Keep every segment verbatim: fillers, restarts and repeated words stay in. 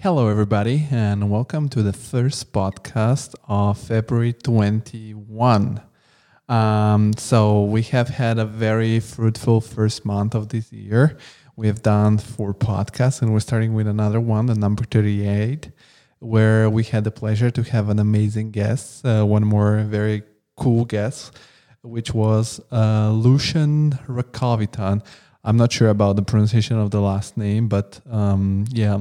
Hello, everybody, and welcome to the first podcast of February twenty-first. Um, so we have had a very fruitful first month of this year. We have done four podcasts, and we're starting with another one, the number thirty-eight, where we had the pleasure to have an amazing guest, uh, one more very cool guest, which was uh, Lucian Racovitan. I'm not sure about the pronunciation of the last name, but um, yeah.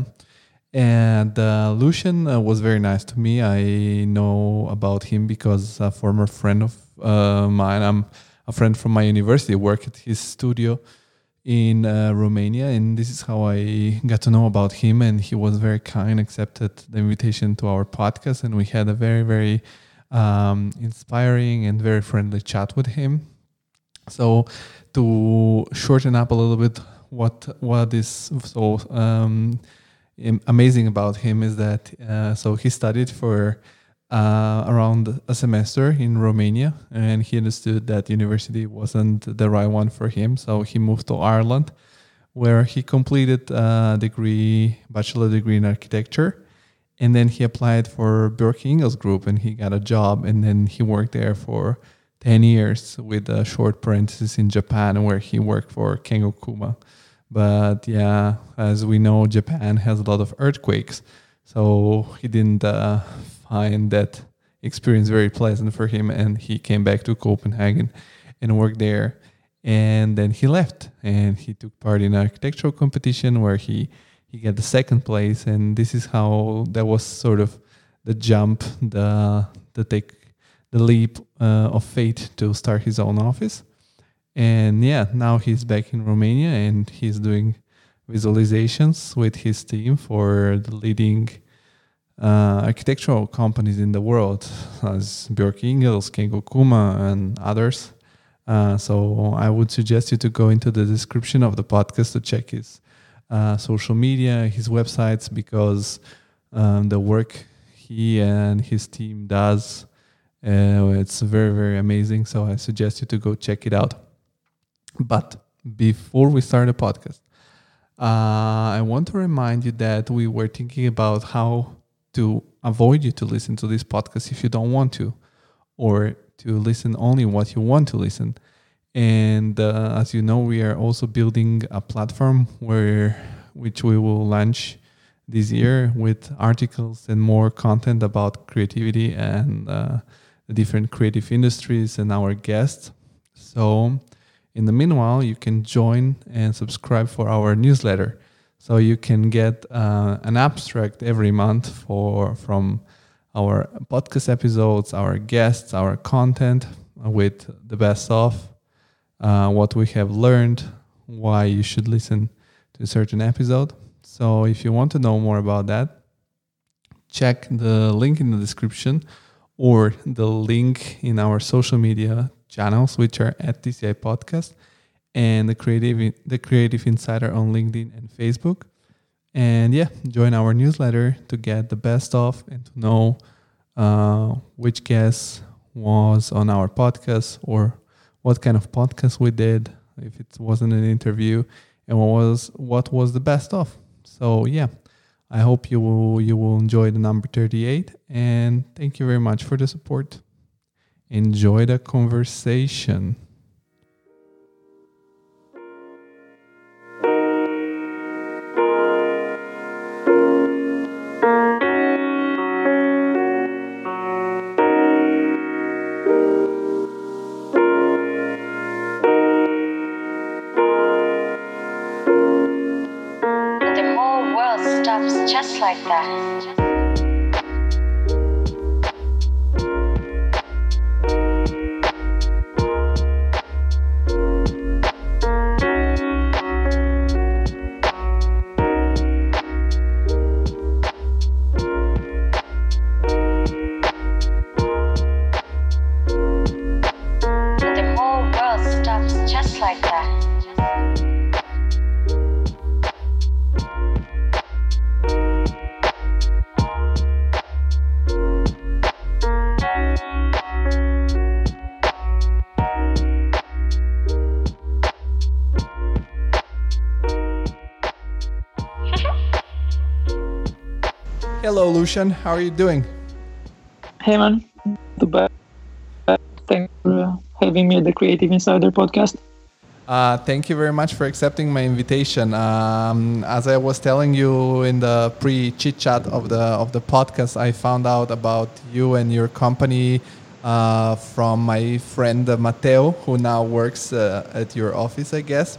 And uh, Lucian uh, was very nice to me. I know about him because a former friend of uh, mine, I'm a friend from my university, worked at his studio in uh, Romania. And this is how I got to know about him. And he was very kind, accepted the invitation to our podcast. And we had a very, very um, inspiring and very friendly chat with him. So to shorten up a little bit what, what is so... Um, amazing about him is that uh, so he studied for uh, around a semester in Romania, and he understood that university wasn't the right one for him, so he moved to Ireland, where he completed a degree, bachelor degree in architecture, and then he applied for Bjarke Ingels group and he got a job, and then he worked there for ten years with a short parenthesis in Japan, where he worked for Kengo Kuma. But yeah, as we know, Japan has a lot of earthquakes, so he didn't uh, find that experience very pleasant for him, and he came back to Copenhagen and worked there. And then he left, and he took part in an architectural competition where he, he got the second place, and this is how that was sort of the jump, the, the take, the leap uh, of faith to start his own office. And yeah, now he's back in Romania and he's doing visualizations with his team for the leading uh, architectural companies in the world, as Bjarke Ingels, Kengo Kuma, and others. Uh, so I would suggest you to go into the description of the podcast to check his uh, social media, his websites, because um, the work he and his team does, uh, it's very, very amazing. So I suggest you to go check it out. But before we start the podcast, uh, I want to remind you that we were thinking about how to avoid you to listen to this podcast if you don't want to, or to listen only what you want to listen. And uh, as you know, we are also building a platform where which we will launch this year with articles and more content about creativity and uh, the different creative industries and our guests. So... in the meanwhile, you can join and subscribe for our newsletter. So you can get uh, an abstract every month for from our podcast episodes, our guests, our content, with the best of uh, what we have learned, why you should listen to a certain episode. So if you want to know more about that, check the link in the description or the link in our social media channels, which are at T C I Podcast and the Creative the Creative Insider on LinkedIn and Facebook. And yeah, join our newsletter to get the best of and to know uh, which guest was on our podcast or what kind of podcast we did, if it wasn't an interview, and what was what was the best of. So yeah, I hope you will you will enjoy the number thirty-eight, and thank you very much for the support. Enjoy the conversation. The whole world stops just like that. Hello, Lucian. How are you doing? Hey, man. The best. Thanks for having me at the Creative Insider podcast. Uh, thank you very much for accepting my invitation. Um, as I was telling you in the pre-chit chat of the of the podcast, I found out about you and your company uh, from my friend Mateo, who now works uh, at your office, I guess.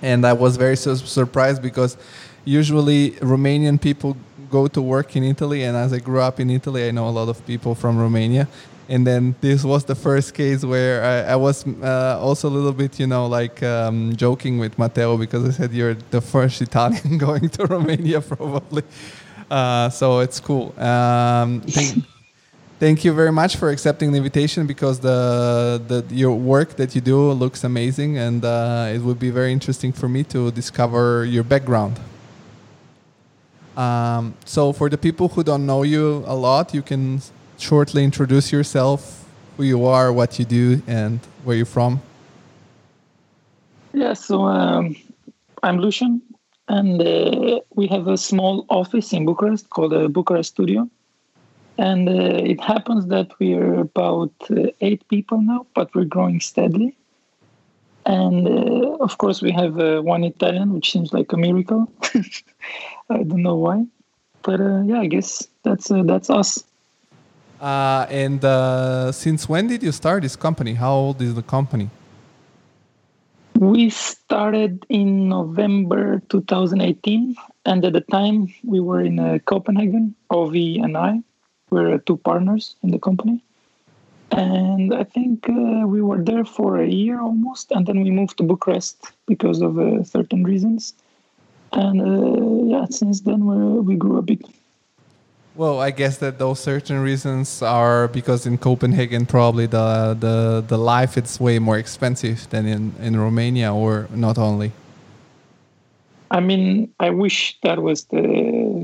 And I was very su- surprised because usually Romanian people go to work in Italy, and as I grew up in Italy, I know a lot of people from Romania. And then this was the first case where I, I was uh, also a little bit, you know, like um, joking with Matteo because I said, you're the first Italian going to Romania, probably. Uh, so it's cool. Um, thank, thank you very much for accepting the invitation because the, the your work that you do looks amazing. And uh, it would be very interesting for me to discover your background. Um, so for the people who don't know you a lot, you can shortly introduce yourself, who you are, what you do, and where you're from. Yeah, so um, I'm Lucian, and uh, we have a small office in Bucharest called the uh, Bucharest Studio. And uh, it happens that we're about uh, eight people now, but we're growing steadily. And uh, of course, we have uh, one Italian, which seems like a miracle. I don't know why, but uh, yeah, I guess that's uh, that's us. Uh, and uh, since when did you start this company? How old is the company? We started in November twenty eighteen, and at the time we were in uh, Copenhagen, Ovi and I. We're uh, two partners in the company. And I think uh, we were there for a year almost, and then we moved to Bucharest because of uh, certain reasons. And uh, yeah, since then we we grew a bit. Well, I guess that those certain reasons are because in Copenhagen probably the the, the life it's way more expensive than in, in Romania, or not only. I mean, I wish that was the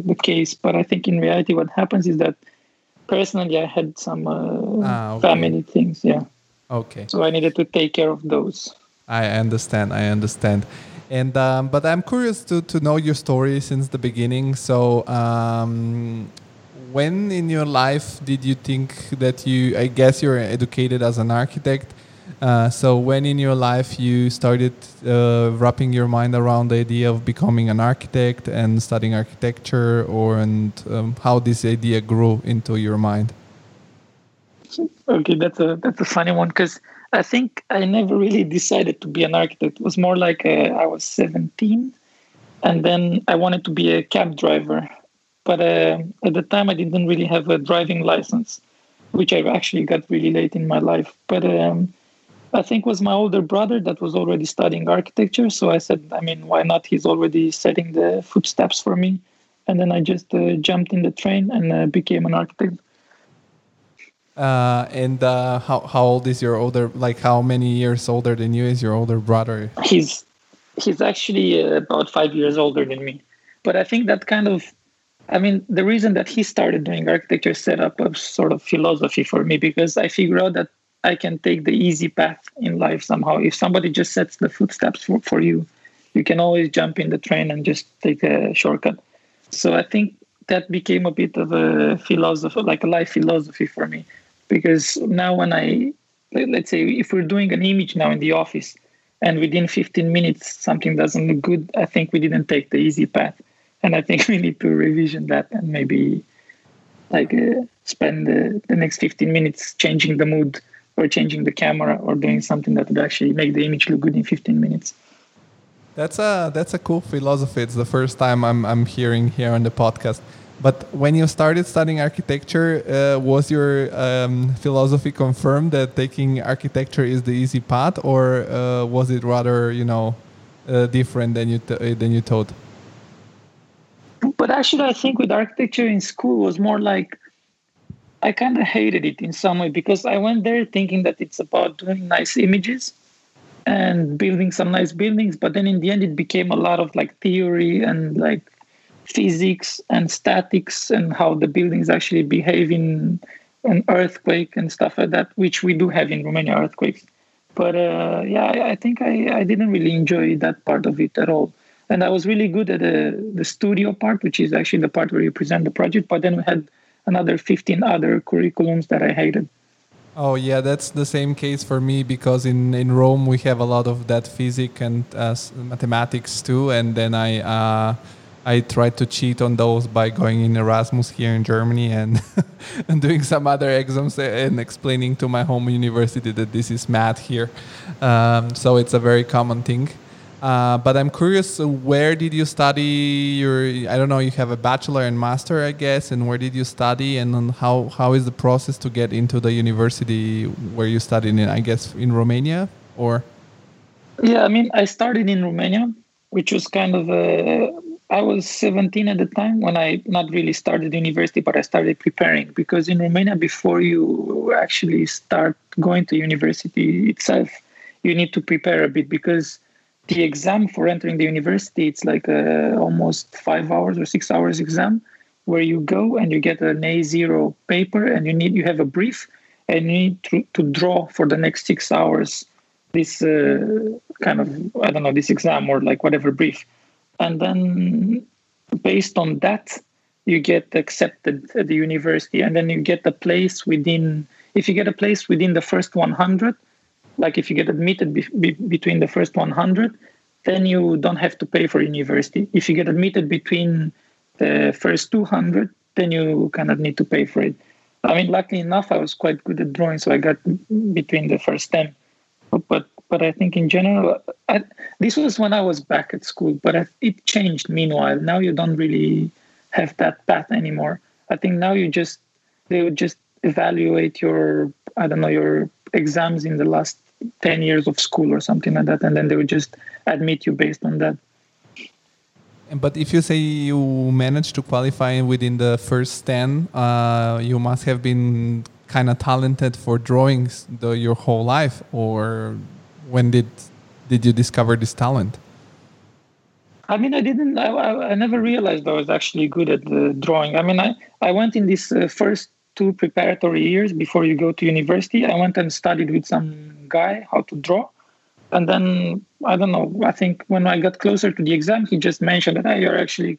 the case, but I think in reality what happens is that personally I had some uh, ah, okay. family things, yeah. Okay. So I needed to take care of those. I understand. I understand. And um, but I'm curious to to know your story since the beginning. So. Um, When in your life did you think that you, I guess you're educated as an architect, uh, so when in your life you started uh, wrapping your mind around the idea of becoming an architect and studying architecture, or and um, how this idea grew into your mind? Okay, that's a that's a funny one, because I think I never really decided to be an architect. It was more like a, I was seventeen, and then I wanted to be a cab driver. But uh, at the time, I didn't really have a driving license, which I actually got really late in my life. But um, I think it was my older brother that was already studying architecture. So I said, I mean, why not? He's already setting the footsteps for me. And then I just uh, jumped in the train and uh, became an architect. Uh, and uh, how how old is your older, like how many years older than you is your older brother? He's, he's actually uh, about five years older than me. But I think that kind of, I mean, the reason that he started doing architecture set up a sort of philosophy for me, because I figured out that I can take the easy path in life somehow. If somebody just sets the footsteps for, for you, you can always jump in the train and just take a shortcut. So I think that became a bit of a philosophy, like a life philosophy for me, because now when I, let's say if we're doing an image now in the office and within fifteen minutes something doesn't look good, I think we didn't take the easy path. And I think we need to revision that and maybe like uh, spend the, the next fifteen minutes changing the mood or changing the camera or doing something that would actually make the image look good in fifteen minutes. That's a that's a cool philosophy. It's the first time I'm I'm hearing here on the podcast. But when you started studying architecture, uh, was your um, philosophy confirmed that taking architecture is the easy path, or uh, was it rather, you know, uh, different than you th- than you thought? But actually, I think with architecture in school was more like I kind of hated it in some way, because I went there thinking that it's about doing nice images and building some nice buildings. But then in the end, it became a lot of like theory and like physics and statics and how the buildings actually behave in an earthquake and stuff like that, which we do have in Romania, earthquakes. But uh, yeah, I, I think I, I didn't really enjoy that part of it at all. And I was really good at the, the studio part, which is actually the part where you present the project. But then we had another fifteen other curriculums that I hated. Oh, yeah, that's the same case for me, because in, in Rome we have a lot of that physics and uh, mathematics too. And then I uh, I tried to cheat on those by going in Erasmus here in Germany and, and doing some other exams and explaining to my home university that this is math here. Um, so it's a very common thing. Uh, but I'm curious, where did you study your, I don't know, you have a bachelor and master, I guess, and where did you study, and on how, how is the process to get into the university where you studied in, I guess, in Romania, or? Yeah, I mean, I started in Romania, which was kind of, a, I was seventeen at the time when I not really started university, but I started preparing, because in Romania, before you actually start going to university itself, you need to prepare a bit, because the exam for entering the university, it's like a almost five hours or six hours exam where you go and you get an A zero paper and you need you have a brief and you need to, to draw for the next six hours this uh, kind of, I don't know, this exam or like whatever brief. And then based on that, you get accepted at the university, and then you get a place within, if you get a place within the first one hundred, like if you get admitted be- be- between the first one hundred, then you don't have to pay for university. If you get admitted between the first two hundred, then you kind of need to pay for it. I mean, luckily enough, I was quite good at drawing, so I got between the first ten. But but I think in general, I, this was when I was back at school, but I, it changed meanwhile. Now you don't really have that path anymore. I think now you just, they would just evaluate your, I don't know, your exams in the last ten years of school or something like that, and then they would just admit you based on that. But if you say you managed to qualify within the first ten, uh, you must have been kind of talented for drawings the, your whole life, or when did did you discover this talent? I mean, I didn't, I, I never realized I was actually good at the drawing. I mean, I, I went in this uh, first two preparatory years before you go to university. I went and studied with some guy how to draw. And then, I don't know, I think when I got closer to the exam, he just mentioned that, hey, you're actually,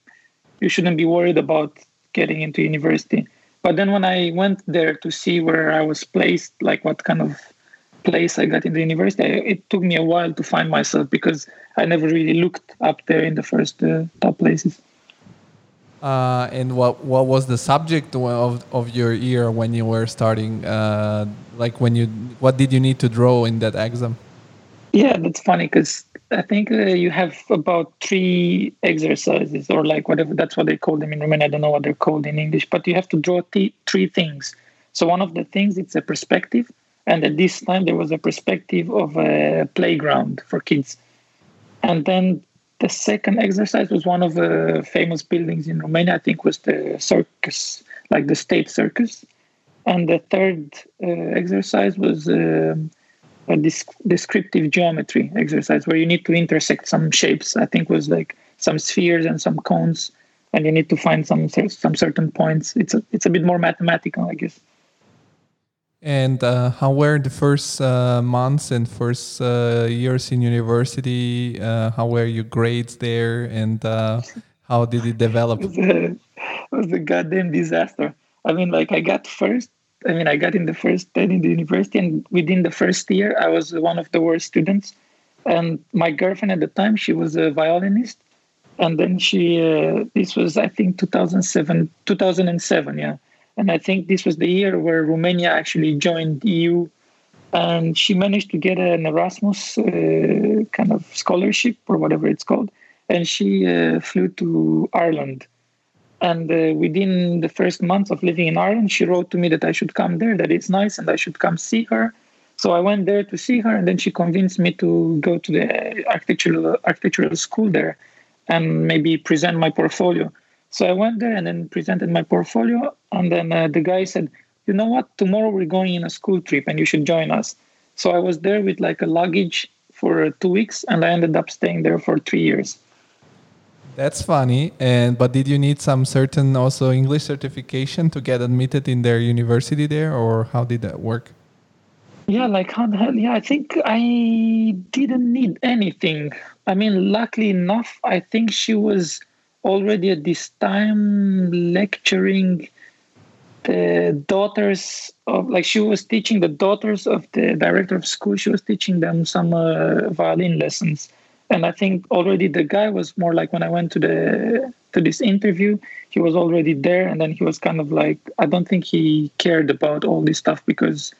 you shouldn't be worried about getting into university. But then when I went there to see where I was placed, like what kind of place I got into university, it took me a while to find myself, because I never really looked up there in the first uh, top places. Uh, and what what was the subject of of your year when you were starting? Uh, like when you, what did you need to draw in that exam? Yeah, that's funny, because I think uh, you have about three exercises or like whatever. That's what they call them in Romanian. I don't know what they're called in English, but you have to draw th- three things. So one of the things, it's a perspective, and at this time there was a perspective of a playground for kids, and then. The second exercise was one of the famous buildings in Romania, I think was the circus, like the state circus. And the third uh, exercise was uh, a disc- descriptive geometry exercise where you need to intersect some shapes. I think was like some spheres and some cones, and you need to find some some certain points. It's a, it's a bit more mathematical, I guess. And uh, how were the first uh, months and first uh, years in university? Uh, how were your grades there, and uh, how did it develop? it, was a, it was a goddamn disaster. I mean, like I got first. I mean, I got in the first ten in the university, and within the first year, I was one of the worst students. And my girlfriend at the time, she was a violinist, and then she. Uh, this was, I think, two thousand seven. Yeah. And I think this was the year where Romania actually joined E U, and she managed to get an Erasmus uh, kind of scholarship or whatever it's called. And she uh, flew to Ireland. And uh, within the first months of living in Ireland, she wrote to me that I should come there, that it's nice and I should come see her. So I went there to see her, and then she convinced me to go to the architectural architectural school there and maybe present my portfolio. So I went there and then presented my portfolio, and then uh, the guy said, you know what, tomorrow we're going on a school trip and you should join us. So I was there with like a luggage for two weeks and I ended up staying there for three years. That's funny. And but did you need some certain also English certification to get admitted in their university there, or how did that work? Yeah, like how the hell? Yeah, I think I didn't need anything. I mean, luckily enough, I think she was already at this time lecturing the daughters of, like, she was teaching the daughters of the director of school. She was teaching them some uh, violin lessons. And I think already the guy was more like, when I went to the to this interview, he was already there. And then he was kind of like, I don't think he cared about all this stuff, because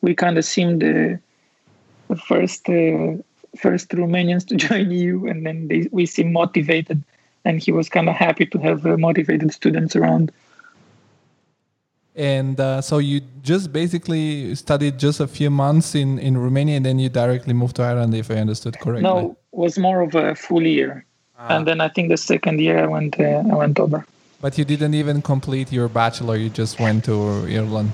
we kind of seemed uh, the first uh, first Romanians to join E U. And then they, we seemed motivated. And he was kind of happy to have uh, motivated students around. And uh, so you just basically studied just a few months in, in Romania, and then you directly moved to Ireland, if I understood correctly. No, it was more of a full year. Ah. And then I think the second year I went uh, I went over. But you didn't even complete your bachelor. You just went to Ireland,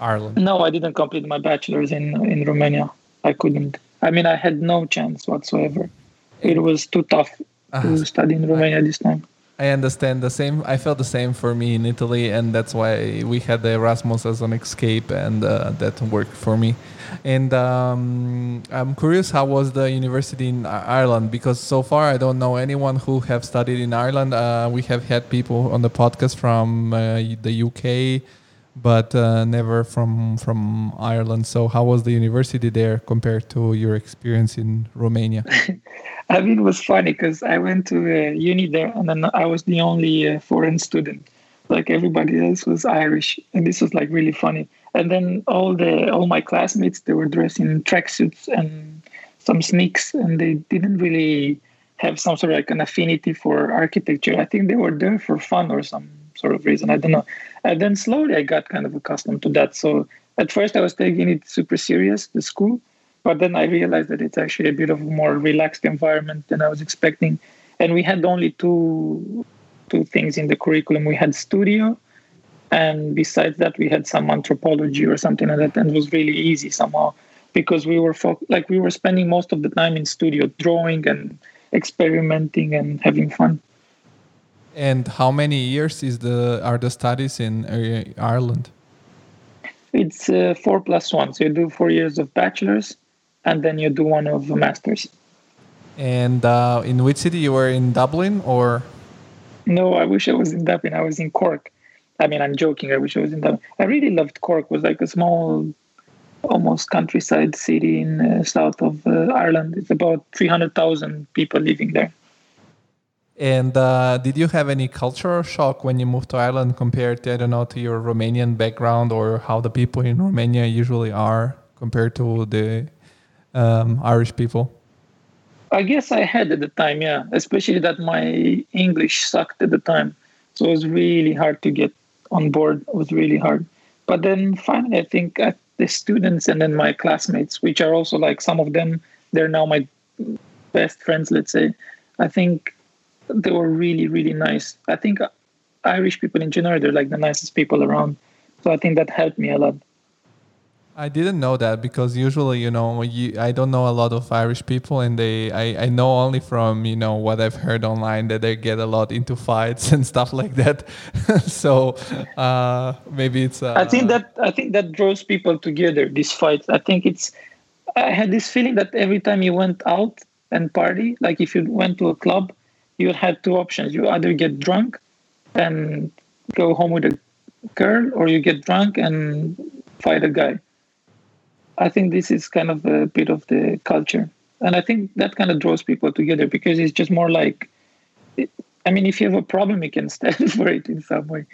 Ireland. No, I didn't complete my bachelor's in, in Romania. I couldn't. I mean, I had no chance whatsoever. It was too tough ah. to study in Romania this time. I understand the same. I felt the same for me in Italy, and that's why we had the Erasmus as an escape, and uh, that worked for me. And um, I'm curious, how was the university in Ireland? Because so far I don't know anyone who have studied in Ireland. Uh, we have had people on the podcast from uh, the U K, but uh, never from from Ireland. So how was the university there compared to your experience in Romania? I mean, it was funny because I went to uh, uni there, and then I was the only uh, foreign student. Like, everybody else was Irish, and this was like really funny. And then all the all my classmates, they were dressed in tracksuits and some sneaks, and they didn't really have some sort of like an affinity for architecture. I think they were there for fun or some sort of reason, I don't know. And then slowly I got kind of accustomed to that. So at first I was taking it super serious, the school, but then I realized that it's actually a bit of a more relaxed environment than I was expecting. And we had only two two things in the curriculum. We had studio, and besides that we had some anthropology or something like that, and it was really easy somehow, because we were fo- like we were spending most of the time in studio drawing and experimenting and having fun. And how many years is the are the studies in uh, Ireland? It's uh, four plus one. So you do four years of bachelor's, and then you do one of the master's. And uh, in which city? You were in Dublin, or? No, I wish I was in Dublin. I was in Cork. I mean, I'm joking. I wish I was in Dublin. I really loved Cork. It was like a small, almost countryside city in uh, south of uh, Ireland. It's about three hundred thousand people living there. And uh, did you have any cultural shock when you moved to Ireland compared to, I don't know, to your Romanian background, or how the people in Romania usually are compared to the um, Irish people? I guess I had at the time, yeah, especially that my English sucked at the time. So it was really hard to get on board. It was really hard. But then finally, I think I, the students and then my classmates, which are also like some of them, they're now my best friends, let's say, I think they were really, really nice. I think Irish people in general, they're like the nicest people around. So I think that helped me a lot. I didn't know that, because usually, you know, you, I don't know a lot of Irish people, and they, I, I know only from, you know, what I've heard online, that they get a lot into fights and stuff like that. so uh, maybe it's... Uh, I think that I think that draws people together, these fights. I think it's... I had this feeling that every time you went out and party, like if you went to a club, you had two options. You either get drunk and go home with a girl, or you get drunk and fight a guy. I think this is kind of a bit of the culture. And I think that kind of draws people together, because it's just more like, I mean, if you have a problem, you can stand for it in some way.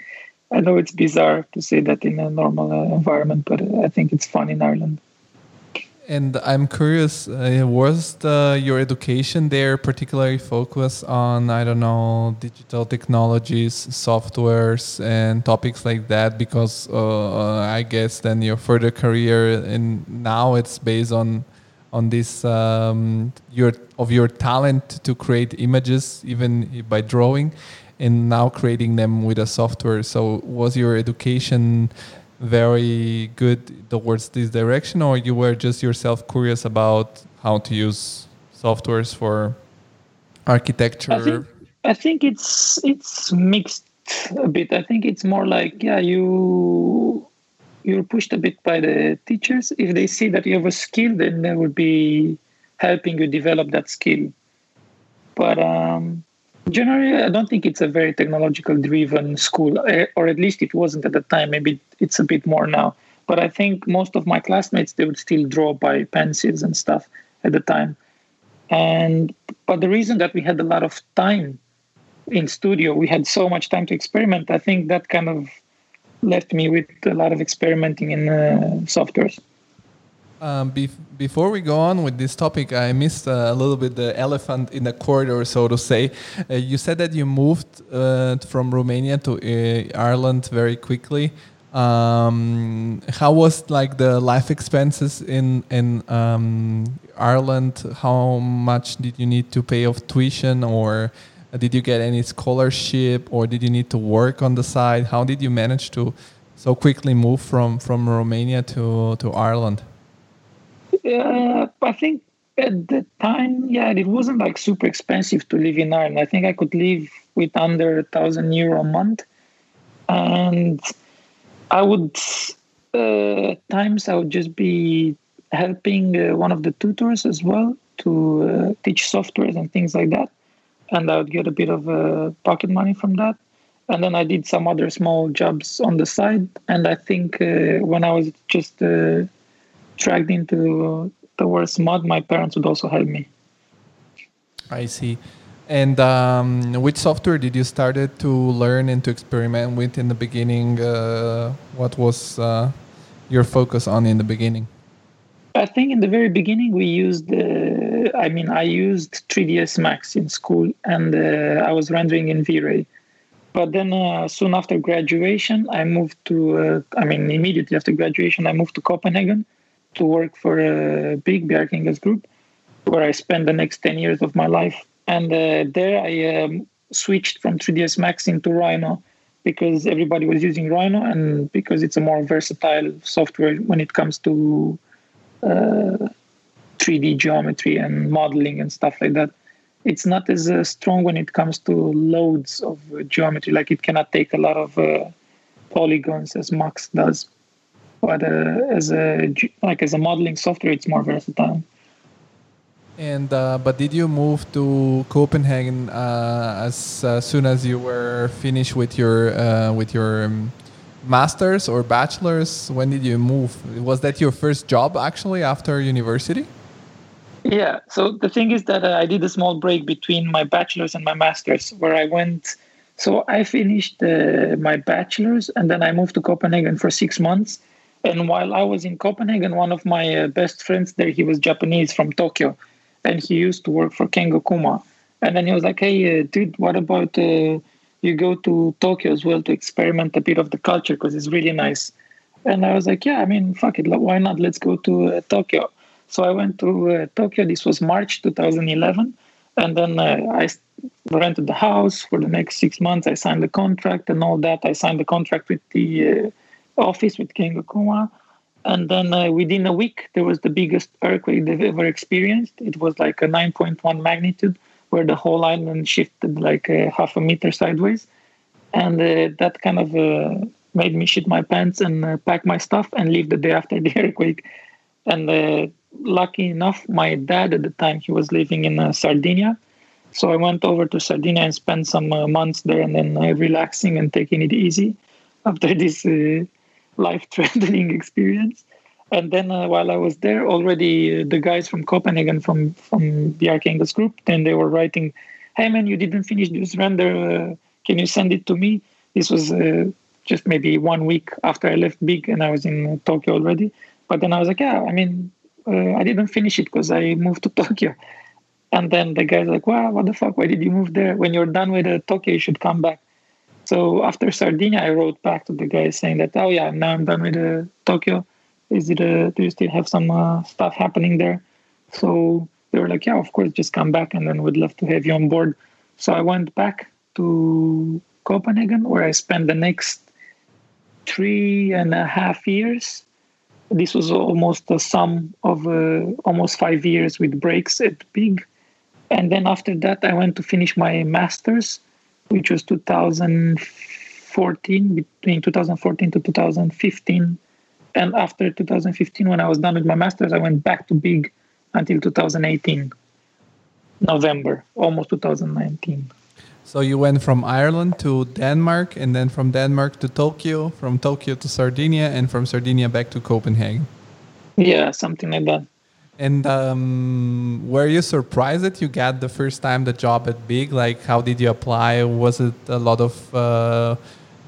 I know it's bizarre to say that in a normal environment, but I think it's fun in Ireland. And I'm curious, uh, was the, your education there particularly focused on, I don't know, digital technologies, softwares, and topics like that? Because uh, I guess then your further career, and now it's based on on this um, your of your talent to create images, even by drawing, and now creating them with a software. So was your education very good towards this direction, or you were just yourself curious about how to use softwares for architecture? I think, I think it's it's mixed a bit. I think it's more like, yeah, you you're pushed a bit by the teachers. If they see that you have a skill, then they will be helping you develop that skill. But um, generally, I don't think it's a very technological-driven school, or at least it wasn't at the time. Maybe it's a bit more now. But I think most of my classmates, they would still draw by pencils and stuff at the time. And but the reason that we had a lot of time in studio, we had so much time to experiment, I think that kind of left me with a lot of experimenting in uh, softwares. Um, be- before we go on with this topic, I missed uh, a little bit the elephant in the corridor, so to say. Uh, you said that you moved uh, from Romania to uh, Ireland very quickly. Um, how was like the life expenses in in um, Ireland? How much did you need to pay off tuition, or did you get any scholarship, or did you need to work on the side? How did you manage to so quickly move from, from Romania to to Ireland? Uh, I think at the time, yeah, it wasn't like super expensive to live in Ireland. I think I could live with under a thousand euro a month, and I would, uh, at times, I would just be helping uh, one of the tutors as well to uh, teach softwares and things like that. And I would get a bit of uh, pocket money from that. And then I did some other small jobs on the side. And I think uh, when I was just uh, dragged into towards M O D, my parents would also help me. I see. And um, which software did you started to learn and to experiment with in the beginning? Uh, what was uh, your focus on in the beginning? I think in the very beginning we used, uh, I mean, I used three D S Max in school, and uh, I was rendering in V-Ray. But then uh, soon after graduation, I moved to, uh, I mean, immediately after graduation, I moved to Copenhagen to work for a big Bjarke Ingels group, where I spent the next ten years of my life. And uh, there I um, switched from three D S Max into Rhino, because everybody was using Rhino and because it's a more versatile software when it comes to uh, three D geometry and modeling and stuff like that. It's not as uh, strong when it comes to loads of uh, geometry, like it cannot take a lot of uh, polygons as Max does. But uh, as a like as a modeling software, it's more versatile. And uh, but did you move to Copenhagen uh, as uh, soon as you were finished with your uh, with your um, masters or bachelors? When did you move? Was that your first job actually after university? Yeah. So the thing is that uh, I did a small break between my bachelors and my masters, where I went. So I finished uh, my bachelors, and then I moved to Copenhagen for six months. And while I was in Copenhagen, one of my uh, best friends there, he was Japanese from Tokyo. And he used to work for Kengo Kuma. And then he was like, hey, uh, dude, what about uh, you go to Tokyo as well to experiment a bit of the culture, because it's really nice. And I was like, yeah, I mean, fuck it. Why not? Let's go to uh, Tokyo. So I went to uh, Tokyo. This was March twenty eleven. And then uh, I rented the house for the next six months. I signed the contract and all that. I signed the contract with the uh, office with Kengo Kuma. And then uh, within a week, there was the biggest earthquake they've ever experienced. It was like a nine point one magnitude, where the whole island shifted like a half a meter sideways. And uh, that kind of uh, made me shit my pants and uh, pack my stuff and leave the day after the earthquake. And uh, lucky enough, my dad at the time, he was living in uh, Sardinia. So I went over to Sardinia and spent some uh, months there, and then uh, relaxing and taking it easy after this uh, life-threatening experience. And then uh, while I was there, already uh, the guys from Copenhagen, from from Bjarke Ingels group, then they were writing, hey man, you didn't finish this render, uh, can you send it to me? This was uh, just maybe one week after I left BIG, and I was in Tokyo already. But then I was like, yeah, I mean, uh, I didn't finish it because I moved to Tokyo. And then the guys were like, wow, what the fuck, why did you move there? When you're done with uh, Tokyo, you should come back. So after Sardinia, I wrote back to the guy saying that, oh yeah, now I'm done with uh, Tokyo. Is it? Uh, do you still have some uh, stuff happening there? So they were like, yeah, of course, just come back, and then we'd love to have you on board. So I went back to Copenhagen, where I spent the next three and a half years. This was almost a sum of uh, almost five years with breaks at BIG. And then after that, I went to finish my master's, which was two thousand fourteen, between two thousand fourteen to two thousand fifteen. And after two thousand fifteen, when I was done with my master's, I went back to BIG until two thousand eighteen, November, almost two thousand nineteen. So you went from Ireland to Denmark, and then from Denmark to Tokyo, from Tokyo to Sardinia, and from Sardinia back to Copenhagen. Yeah, something like that. And um, were you surprised that you got the first time the job at BIG? Like, how did you apply? Was it a lot of... Uh,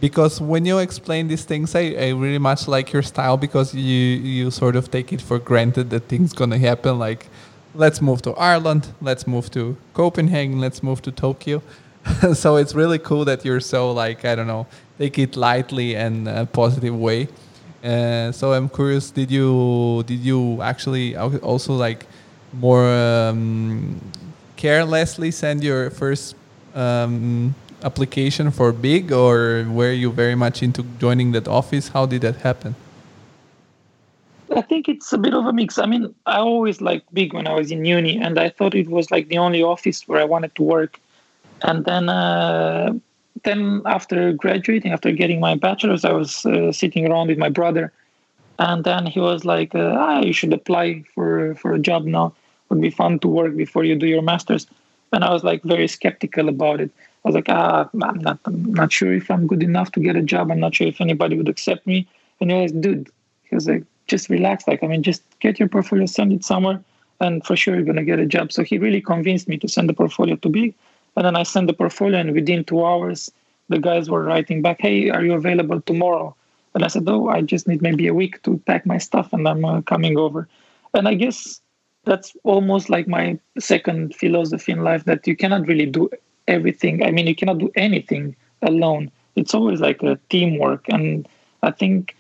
because when you explain these things, I, I really much like your style, because you, you sort of take it for granted that things going to happen. Like, let's move to Ireland, let's move to Copenhagen, let's move to Tokyo. So it's really cool that you're so, like, I don't know, take it lightly and a positive way. Uh, so I'm curious, did you did you actually also, like, more um, carelessly send your first um, application for BIG, or were you very much into joining that office? How did that happen? I think it's a bit of a mix. I mean, I always liked BIG when I was in uni, and I thought it was like the only office where I wanted to work. And then, uh, then after graduating, after getting my bachelor's, I was uh, sitting around with my brother, and then he was like, uh, "Ah, you should apply for for a job now. It would be fun to work before you do your master's." And I was like very skeptical about it. I was like, "Ah, I'm not, I'm not sure if I'm good enough to get a job. I'm not sure if anybody would accept me." And he was, "Dude," he was like, "just relax. Like, I mean, just get your portfolio, send it somewhere, and for sure you're gonna get a job." So he really convinced me to send the portfolio to BIG. And then I sent the portfolio, and within two hours, the guys were writing back, "Hey, are you available tomorrow?" And I said, "Oh, I just need maybe a week to pack my stuff, and I'm uh, coming over." And I guess that's almost like my second philosophy in life, that you cannot really do everything. I mean, you cannot do anything alone. It's always like a teamwork. And I think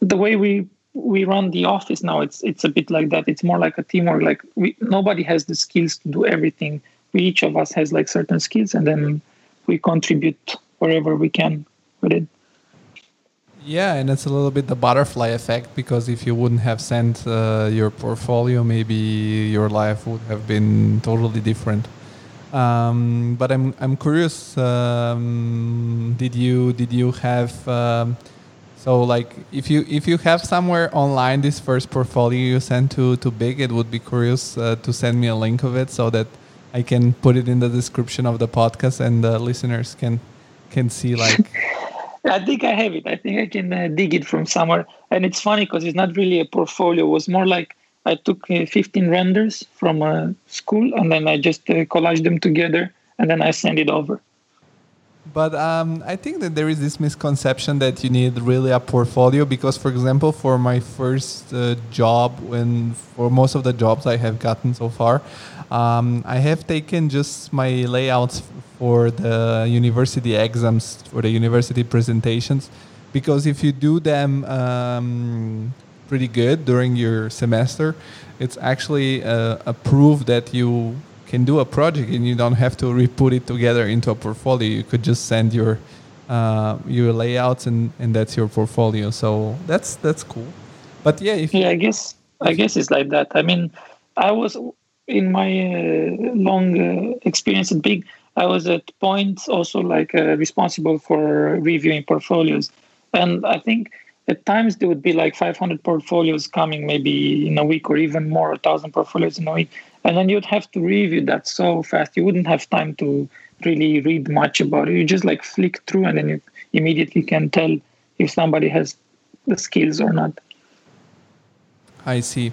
the way we we run the office now, it's it's a bit like that. It's more like a teamwork. Like, we, nobody has the skills to do everything. Each of us has like certain skills, and then we contribute wherever we can with it. Yeah, and it's a little bit the butterfly effect, because if you wouldn't have sent uh, your portfolio, maybe your life would have been totally different. Um, but I'm I'm curious. Um, did you did you have um, so like if you if you have somewhere online this first portfolio you sent to to BIG, it would be curious uh, to send me a link of it so that I can put it in the description of the podcast, and the listeners can can see, like... I think I have it. I think I can uh, dig it from somewhere. And it's funny because it's not really a portfolio. It was more like I took uh, fifteen renders from uh, school, and then I just uh, collaged them together, and then I sent it over. But um, I think that there is this misconception that you need really a portfolio, because, for example, for my first uh, job, when for most of the jobs I have gotten so far... Um, I have taken just my layouts for the university exams, for the university presentations, because if you do them um, pretty good during your semester, it's actually uh, a proof that you can do a project and you don't have to re-put it together into a portfolio. You could just send your uh, your layouts, and, and that's your portfolio. So that's that's cool. But yeah, if yeah, I guess I guess it's like that. I mean, I was. In my uh, long uh, experience at BIG, I was at points also like uh, responsible for reviewing portfolios. And I think at times there would be like five hundred portfolios coming maybe in a week, or even more, one thousand portfolios in a week. And then you'd have to review that so fast. You wouldn't have time to really read much about it. You just like flick through, and then you immediately can tell if somebody has the skills or not. I see.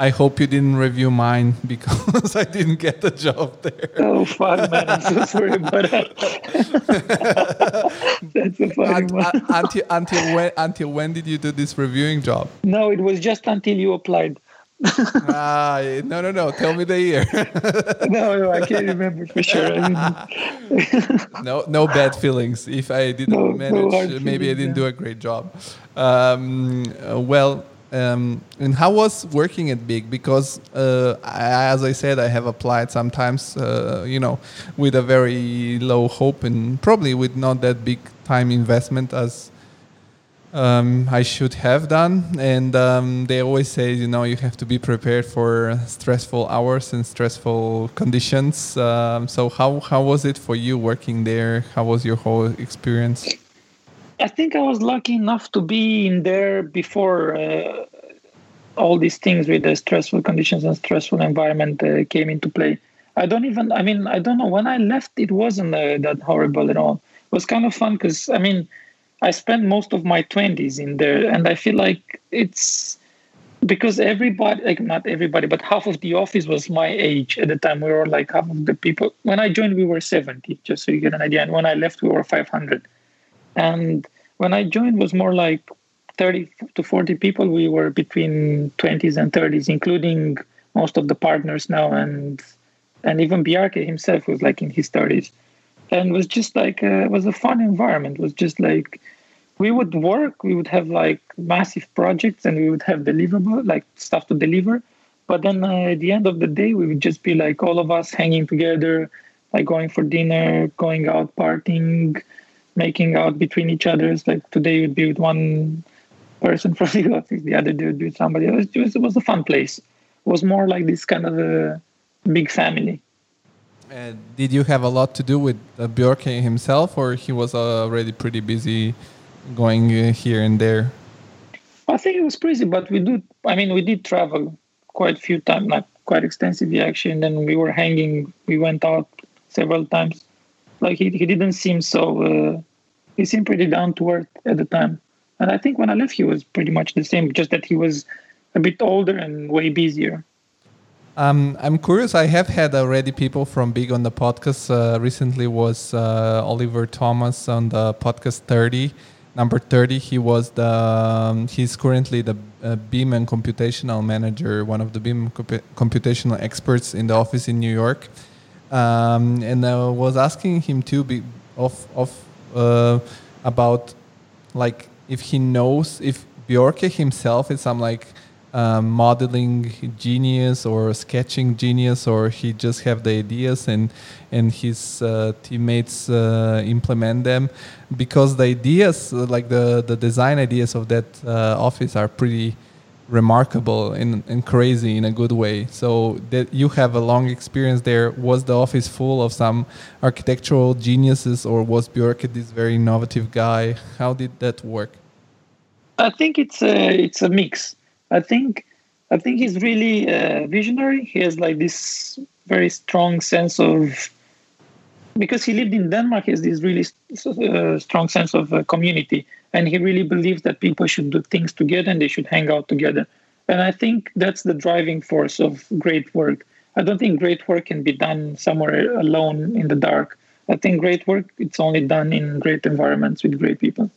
I hope you didn't review mine, because I didn't get the job there. Oh, fuck, man. I'm so sorry about that. That's a funny un- one. until, until, when, until when did you do this reviewing job? No, it was just until you applied. ah, no, no, no. Tell me the year. no, no, I can't remember for sure. I didn't. no, no bad feelings. If I didn't no, manage, no maybe I didn't do a great job. Um, well... Um, and how was working at BIG? Because, uh, I, as I said, I have applied sometimes, uh, you know, with a very low hope, and probably with not that big time investment as um, I should have done. And um, they always say, you know, you have to be prepared for stressful hours and stressful conditions. Um, so how, how was it for you working there? How was your whole experience? I think I was lucky enough to be in there before uh, all these things with the stressful conditions and stressful environment uh, came into play. I don't even, I mean, I don't know. When I left, it wasn't uh, that horrible at all. It was kind of fun because, I mean, I spent most of my twenties in there, and I feel like it's because everybody, like not everybody, but half of the office was my age at the time. We were like half of the people. When I joined, we were seventy, just so you get an idea. And when I left, we were five hundred. And when I joined, it was more like thirty to forty people. We were between twenties and thirties, including most of the partners now. And and even Bjarke himself was like in his thirties. And it was just like, a, it was a fun environment. It was just like, we would work, we would have like massive projects and we would have deliverable, like stuff to deliver. But then uh, at the end of the day, we would just be like all of us hanging together, like going for dinner, going out, partying, making out between each other. It's like today would be with one person from the office, the other day would be with somebody else. It was, it was a fun place. It was more like this kind of a big family. Uh, did you have a lot to do with uh, Bjarke himself, or he was uh, already pretty busy going uh, here and there? I think it was busy, but we do. I mean, we did travel quite a few times, like quite extensively actually. And then we were hanging. We went out several times. Like he, he didn't seem so. Uh, he seemed pretty down to earth at the time. And I think when I left, he was pretty much the same, just that he was a bit older and way busier. Um, I'm curious. I have had already people from Big on the podcast. Uh, recently was uh, Oliver Thomas on the podcast thirty, number thirty. He was the um, he's currently the uh, B I M and computational manager, one of the B I M comp- computational experts in the office in New York. Um, and I was asking him too be off off uh, about like if he knows if Bjarke himself is some like. Uh, modeling genius or sketching genius, or he just have the ideas and and his uh, teammates uh, implement them, because the ideas like the, the design ideas of that uh, office are pretty remarkable and, and crazy in a good way. So that you have a long experience there. Was the office full of some architectural geniuses, or was Bjarke this very innovative guy? How did that work? I think it's a, it's a mix. I think I think he's really uh, visionary. He has like this very strong sense of, because he lived in Denmark, he has this really uh, strong sense of uh, community. And he really believes that people should do things together and they should hang out together. And I think that's the driving force of great work. I don't think great work can be done somewhere alone in the dark. I think great work, it's only done in great environments with great people.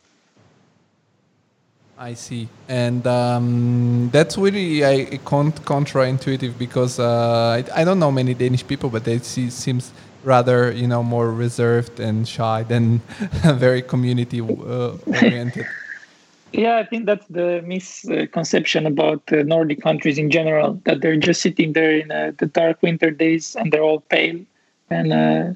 I see. And um, that's really I, con- counterintuitive because uh, I, I don't know many Danish people, but they see, seems rather, you know, more reserved and shy than very community-oriented. Uh, yeah, I think that's the misconception about uh, Nordic countries in general, that they're just sitting there in uh, the dark winter days and they're all pale and uh,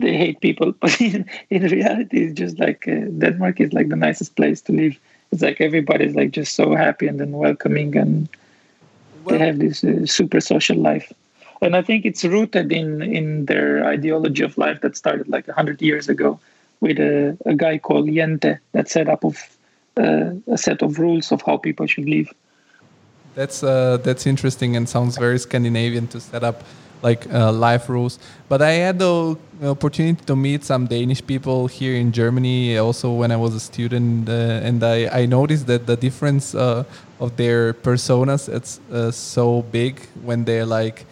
they hate people. But in, in reality, it's just like uh, Denmark is like the nicest place to live. It's like everybody's like just so happy and then welcoming, and they have this uh, super social life. And I think it's rooted in, in their ideology of life that started like one hundred years ago with a, a guy called Yente that set up of, uh, a set of rules of how people should live. That's uh, that's interesting and sounds very Scandinavian to set up like uh, life rules. But I had the opportunity to meet some Danish people here in Germany also when I was a student, uh, and I, I noticed that the difference uh, of their personas it's uh, so big when they're like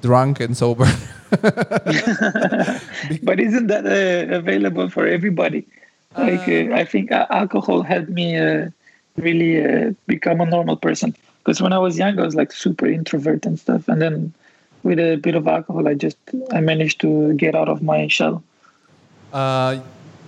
drunk and sober. But isn't that uh, available for everybody? Like uh, I think alcohol helped me uh, really uh, become a normal person, because when I was young I was like super introvert and stuff, and then with a bit of alcohol, I just I managed to get out of my shell. Uh,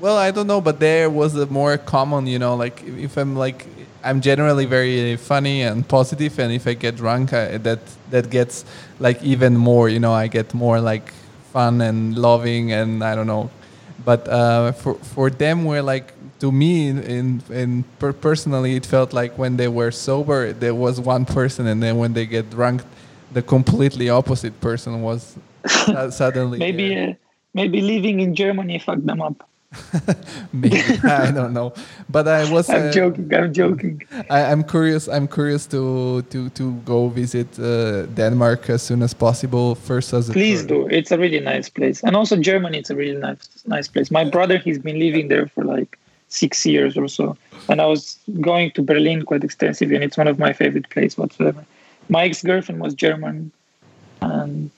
well, I don't know, but there was a more common, you know, like if I'm like I'm generally very funny and positive, and if I get drunk, I, that that gets like even more, you know, I get more like fun and loving, and I don't know. But uh, for for them, we're like to me, in in, in per- personally, it felt like when they were sober, there was one person, and then when they get drunk, the completely opposite person was suddenly. maybe, uh, maybe living in Germany fucked them up. Maybe, I don't know, but I was. I'm uh, joking. I'm joking. I, I'm curious. I'm curious to to to go visit uh, Denmark as soon as possible. First, as a please tour. do. It's a really nice place, and also Germany. It's a really nice nice place. My brother, he's been living there for like six years or so, and I was going to Berlin quite extensively, and it's one of my favorite places whatsoever. My ex-girlfriend was German, and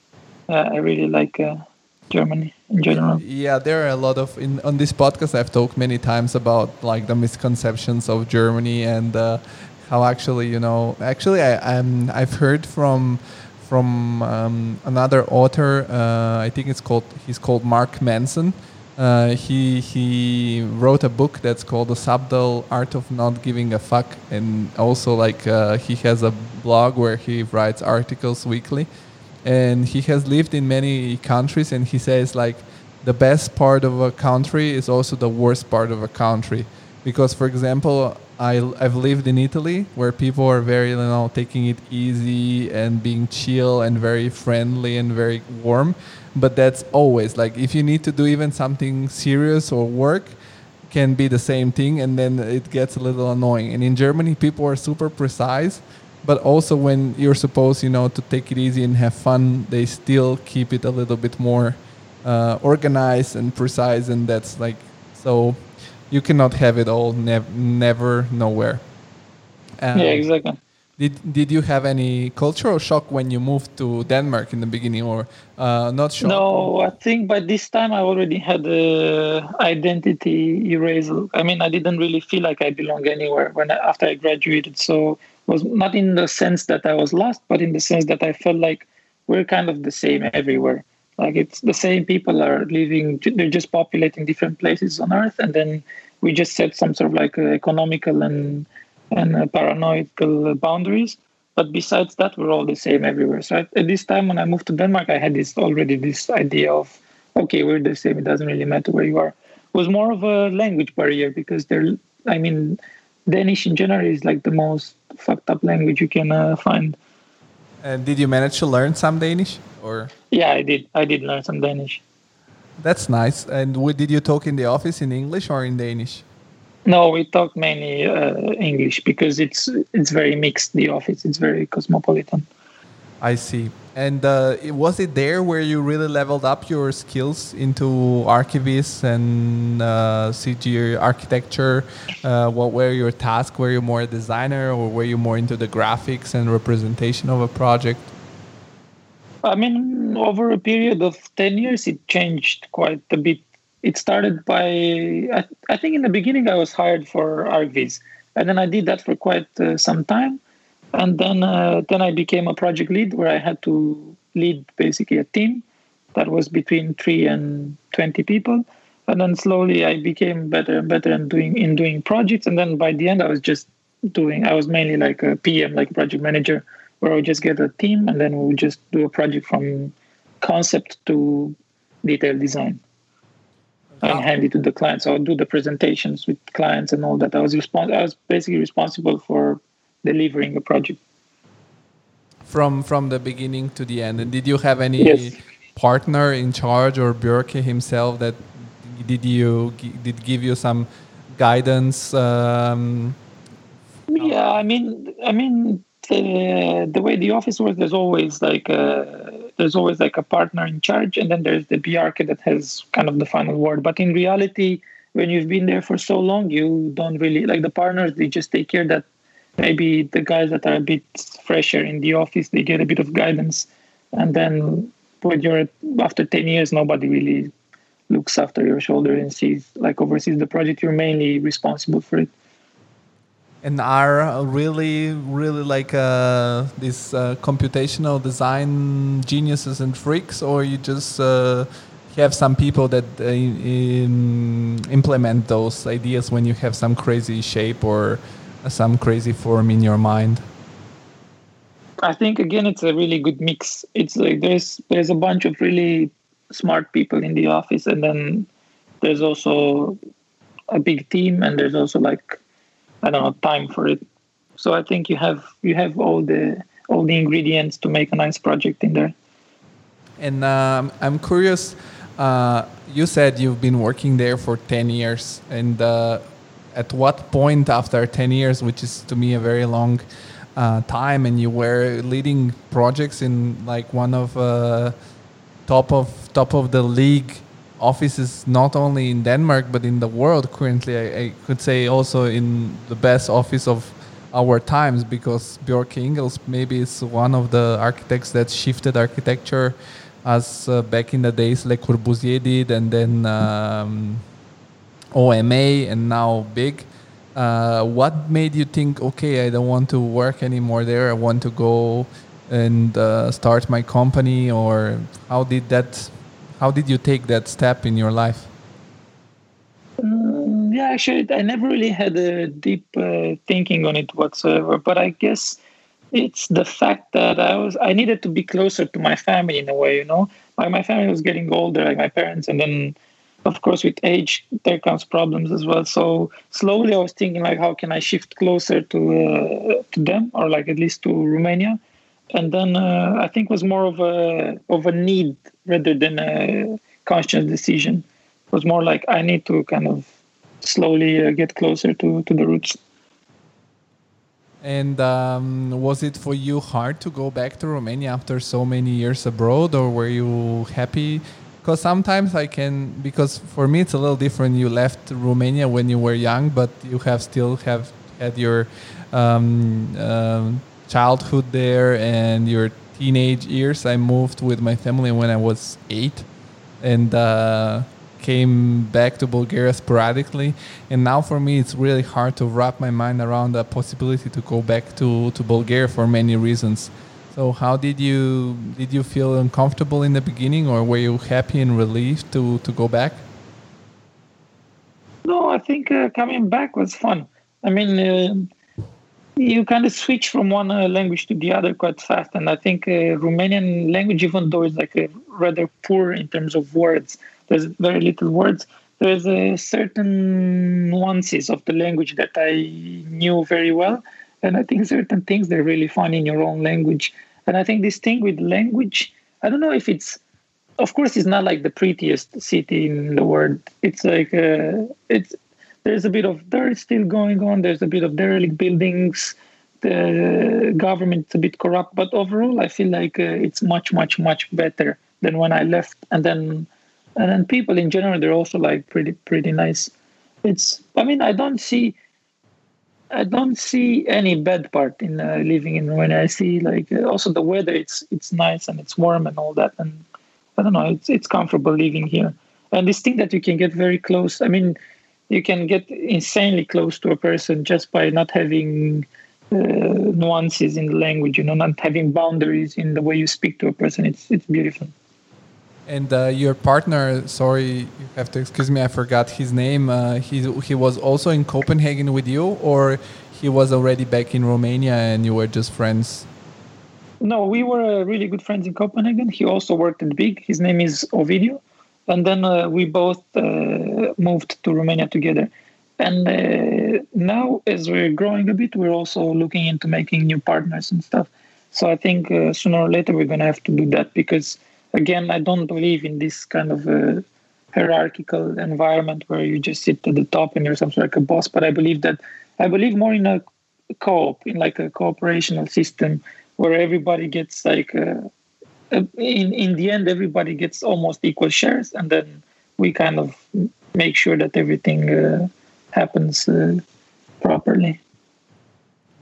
uh, I really like. Uh, Germany in general. Yeah, there are a lot of in on this podcast. I've talked many times about like the misconceptions of Germany and uh, how actually you know actually I um, I've heard from from um, another author. Uh, I think it's called he's called Mark Manson. Uh, he he wrote a book that's called The Subtle Art of Not Giving a Fuck, and also like uh, he has a blog where he writes articles weekly. And he has lived in many countries, and he says like the best part of a country is also the worst part of a country, because for example I, I've lived in Italy where people are very you know taking it easy and being chill and very friendly and very warm, but that's always like if you need to do even something serious or work can be the same thing, and then it gets a little annoying. And in Germany people are super precise. But also when you're supposed, you know, to take it easy and have fun, they still keep it a little bit more uh, organized and precise. And that's like, so you cannot have it all, nev- never, nowhere. Um, yeah, exactly. Did Did you have any cultural shock when you moved to Denmark in the beginning, or uh, not shock? No, I think by this time I already had uh, identity erasal. I mean, I didn't really feel like I belonged anywhere when I, after I graduated. So was not in the sense that I was lost, but in the sense that I felt like we're kind of the same everywhere. Like it's the same people are living, they're just populating different places on Earth, and then we just set some sort of like economical and and paranoid boundaries. But besides that, we're all the same everywhere. So at this time when I moved to Denmark, I had this already this idea of, okay, we're the same. It doesn't really matter where you are. It was more of a language barrier because they're, I mean, Danish in general is like the most fucked up language you can uh, find. And did you manage to learn some Danish? Or yeah, I did. I did learn some Danish. That's nice. And what, did you talk in the office in English or in Danish? No, we talked mainly uh, English because it's it's very mixed. The office, it's very cosmopolitan. I see. And uh, was it there where you really leveled up your skills into Archiviz and uh, C G architecture? Uh, what were your tasks? Were you more a designer, or were you more into the graphics and representation of a project? I mean, over a period of ten years, it changed quite a bit. It started by, I, th- I think in the beginning, I was hired for Archiviz. And then I did that for quite uh, some time. And then uh, then I became a project lead where I had to lead basically a team that was between three and twenty people. And then slowly I became better and better in doing, in doing projects. And then by the end, I was just doing, I was mainly like a P M, like project manager, where I would just get a team and then we would just do a project from concept to detailed design. Wow. And hand it to the client. So I would do the presentations with clients and all that. I was respons- I was basically responsible for delivering a project from from the beginning to the end. And did you have any yes. partner in charge, or Bjarke himself, that did you did give you some guidance? Um, yeah, I mean, I mean, the, the way the office works, there's always like a, there's always like a partner in charge, and then there's the Bjarke that has kind of the final word. But in reality, when you've been there for so long, you don't really like the partners. They just take care that. Maybe the guys that are a bit fresher in the office, they get a bit of guidance. And then when you're after ten years, nobody really looks after your shoulder and sees, like oversees the project. You're mainly responsible for it. And are really, really like uh, these uh, computational design geniuses and freaks, or you just uh, have some people that uh, in, implement those ideas when you have some crazy shape or some crazy form in your mind? I think again it's a really good mix. It's like there's there's a bunch of really smart people in the office, and then there's also a big team, and there's also like I don't know time for it. So I think you have you have all the all the ingredients to make a nice project in there. And um, I'm curious. Uh, you said you've been working there for ten years, and uh, at what point after ten years, which is to me a very long uh, time, and you were leading projects in like one of uh, top of top of the league offices, not only in Denmark but in the world currently, I, I could say also in the best office of our times, because Bjarke Ingels maybe is one of the architects that shifted architecture as uh, back in the days Le Corbusier did, and then um, O M A, and now BIG. Uh, what made you think, okay, I don't want to work anymore there, I want to go and uh, start my company? Or how did that, how did you take that step in your life? Um, yeah, actually, I never really had a deep uh, thinking on it whatsoever, but I guess it's the fact that I was I needed to be closer to my family in a way, you know. Like my family was getting older, like my parents, and then of course with age there comes problems as well. So slowly I was thinking like, how can I shift closer to uh, to them, or like at least to Romania? And then uh, I think it was more of a of a need rather than a conscious decision. It was more like I need to kind of slowly uh, get closer to, to the roots. And um, was it for you hard to go back to Romania after so many years abroad, or were you happy? Because sometimes I can, because for me it's a little different. You left Romania when you were young, but you have still have had your um, uh, childhood there and your teenage years. I moved with my family when I was eight, and uh, came back to Bulgaria sporadically, and now for me it's really hard to wrap my mind around the possibility to go back to, to Bulgaria for many reasons. So how did you did you feel uncomfortable in the beginning, or were you happy and relieved to, to go back? No, I think uh, coming back was fun. I mean, uh, you kind of switch from one uh, language to the other quite fast, and I think uh, Romanian language, even though it's like a rather poor in terms of words, there's very little words, there's a certain nuances of the language that I knew very well. And I think certain things they're really fun in your own language. And I think this thing with language, I don't know if it's, of course, it's not like the prettiest city in the world. It's like, uh, it's there's a bit of dirt still going on. There's a bit of derelict buildings. The government's a bit corrupt. But overall, I feel like uh, it's much, much, much better than when I left. And then And then people in general, they're also like pretty, pretty nice. It's, I mean, I don't see, I don't see any bad part in uh, living in Romania. I see like uh, also the weather, it's, it's nice and it's warm and all that. And I don't know, it's, it's comfortable living here. And this thing that you can get very close. I mean, you can get insanely close to a person just by not having uh, nuances in the language, you know, not having boundaries in the way you speak to a person. It's, it's beautiful. And uh, your partner, sorry, you have to excuse me, I forgot his name. Uh, he he was also in Copenhagen with you, or he was already back in Romania and you were just friends? No, we were really good friends in Copenhagen. He also worked at BIG. His name is Ovidio. And then uh, we both uh, moved to Romania together. And uh, now, as we're growing a bit, we're also looking into making new partners and stuff. So I think uh, sooner or later we're going to have to do that, because again, I don't believe in this kind of uh, hierarchical environment where you just sit at the top and you're something like a boss. But I believe that I believe more in a co-op, in like a cooperational system where everybody gets like uh, in in the end everybody gets almost equal shares, and then we kind of make sure that everything uh, happens uh, properly.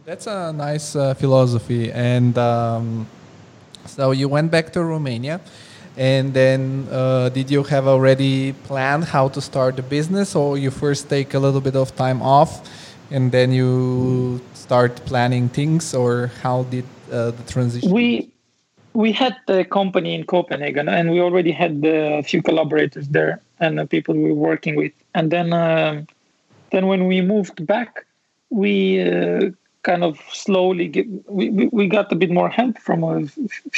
That's a nice uh, philosophy, and. Um So you went back to Romania, and then uh, did you have already planned how to start the business, or you first take a little bit of time off and then you start planning things, or how did uh, the transition? We we had the company in Copenhagen, and we already had a few collaborators there and the people we were working with. And then uh, then when we moved back, we. Uh, kind of slowly get, we, we we got a bit more help from a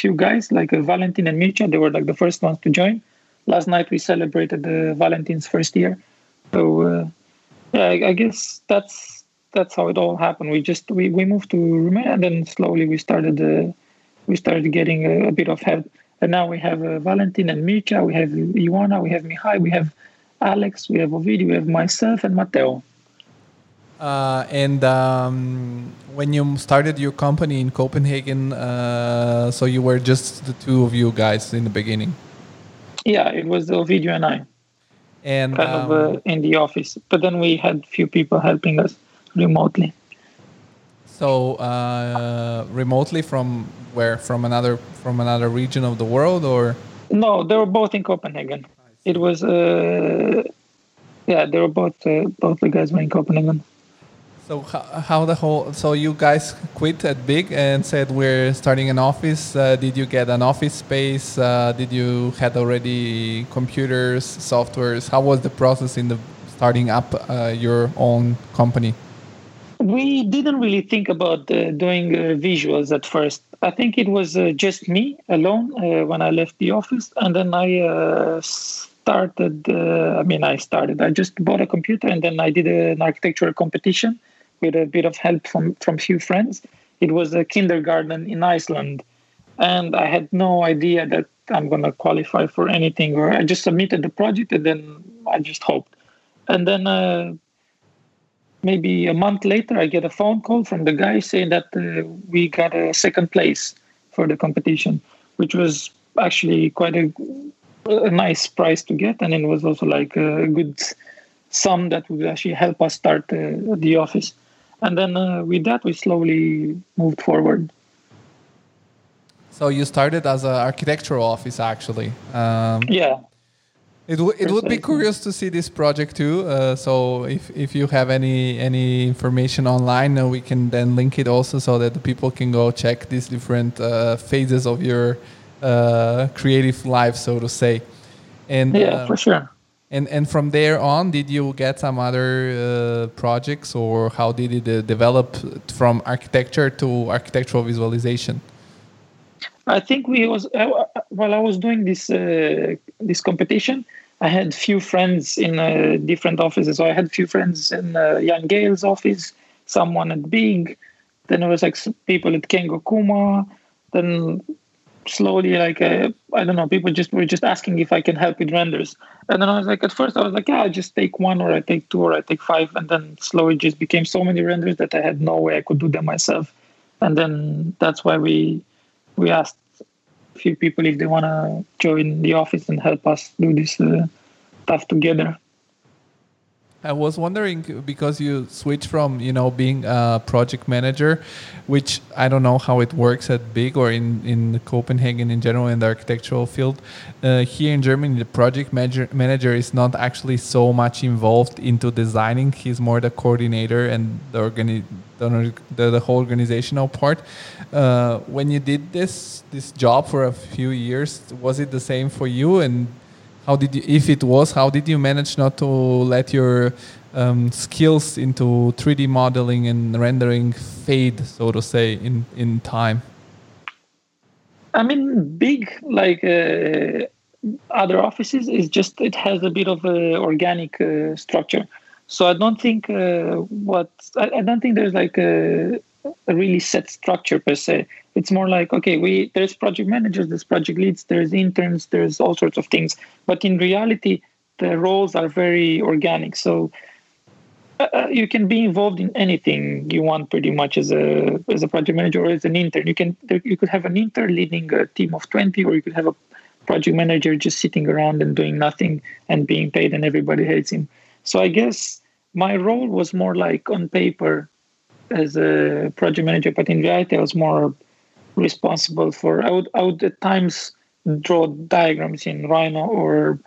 few guys like uh, Valentin and Mircea. They were like the first ones to join. Last night we celebrated uh, Valentin's first year, so uh, yeah, I, I guess that's that's how it all happened. We just we, we moved to Romania, and then slowly we started uh, we started getting a, a bit of help. And now we have uh, Valentin and Mircea, we have Iwana, we have Mihai, we have Alex, we have Ovi, we have myself and Mateo. Uh, and um, when you started your company in Copenhagen, uh, so you were just the two of you guys in the beginning? Yeah, it was Ovidio and I, and kind um, of uh, in the office. But then we had few people helping us remotely. So uh, remotely from where? From another from another region of the world, or? No, they were both in Copenhagen. It was uh, yeah, they were both uh, both the guys were in Copenhagen. So how the whole so you guys quit at BIG and said we're starting an office. Uh, did you get an office space? Uh, did you had already computers, softwares? How was the process in the starting up uh, your own company? We didn't really think about uh, doing uh, visuals at first. I think it was uh, just me alone uh, when I left the office, and then I uh, started. Uh, I mean, I started. I just bought a computer, and then I did an architectural competition. With a bit of help from from few friends. It was a kindergarten in Iceland, and I had no idea that I'm gonna qualify for anything. Or I just submitted the project, and then I just hoped. And then uh, maybe a month later, I get a phone call from the guy saying that uh, we got a second place for the competition, which was actually quite a, a nice prize to get, and it was also like a good sum that would actually help us start uh, the office. And then uh, with that, we slowly moved forward. So you started as an architectural office, actually. Um, yeah. It w- it would be curious to see this project too. Uh, so if, if you have any any information online, uh, we can then link it also so that the people can go check these different uh, phases of your uh, creative life, so to say. And yeah, uh, for sure. And and from there on, did you get some other uh, projects, or how did it uh, develop from architecture to architectural visualization? I think we was uh, while I was doing this uh, this competition, I had few friends in uh, different offices. So I had few friends in uh, Jan Gale's office, someone at BIG, then there was like people at Kengo Kuma, then. Slowly, like uh, I don't know, people just were just asking if I can help with renders, and then I was like, at first I was like, yeah, I just take one, or I take two, or I take five, and then slowly just became so many renders that I had no way I could do them myself, and then that's why we we asked a few people if they want to join the office and help us do this uh, stuff together. I was wondering, because you switch from, you know, being a project manager, which I don't know how it works at BIG or in, in Copenhagen in general in the architectural field. Uh, here in Germany, the project manager, manager is not actually so much involved into designing. He's more the coordinator and the organi- the, the, the whole organizational part. Uh, when you did this this job for a few years, was it the same for you? And how did you, if it was, how did you manage not to let your um, skills into three D modeling and rendering fade, so to say, in, in time? I mean, BIG, like uh, other offices, is just, it has a bit of an organic uh, structure. So I don't think uh, what, I, I don't think there's like a, a really set structure per se. It's more like, okay, we there's project managers, there's project leads, there's interns, there's all sorts of things. But in reality, the roles are very organic. So uh, you can be involved in anything you want pretty much as a as a project manager or as an intern. You can you could have an intern leading a team of twenty, or you could have a project manager just sitting around and doing nothing and being paid and everybody hates him. So I guess my role was more like on paper as a project manager, but in reality, I was more responsible for, I would, I would at times draw diagrams in Rhino or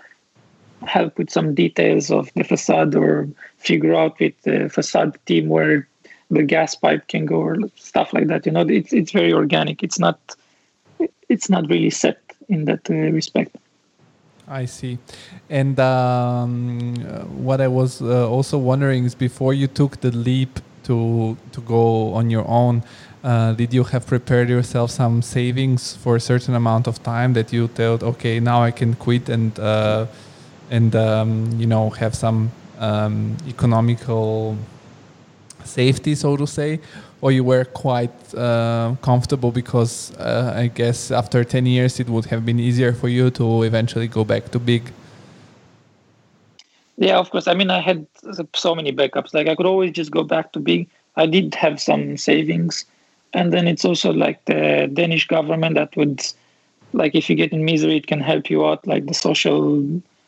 help with some details of the facade or figure out with the facade team where the gas pipe can go or stuff like that. You know, it's it's very organic. It's not, it's not really set in that uh, respect. I see. And um, what I was uh, also wondering is, before you took the leap to to go on your own, Uh, did you have prepared yourself some savings for a certain amount of time that you thought, okay, now I can quit and uh, and um, you know have some um, economical safety, so to say, or you were quite uh, comfortable because uh, I guess after ten years it would have been easier for you to eventually go back to BIG? Yeah, of course. I mean, I had so many backups. Like, I could always just go back to BIG. I did have some savings. And then it's also like the Danish government that would, like, if you get in misery, it can help you out, like the social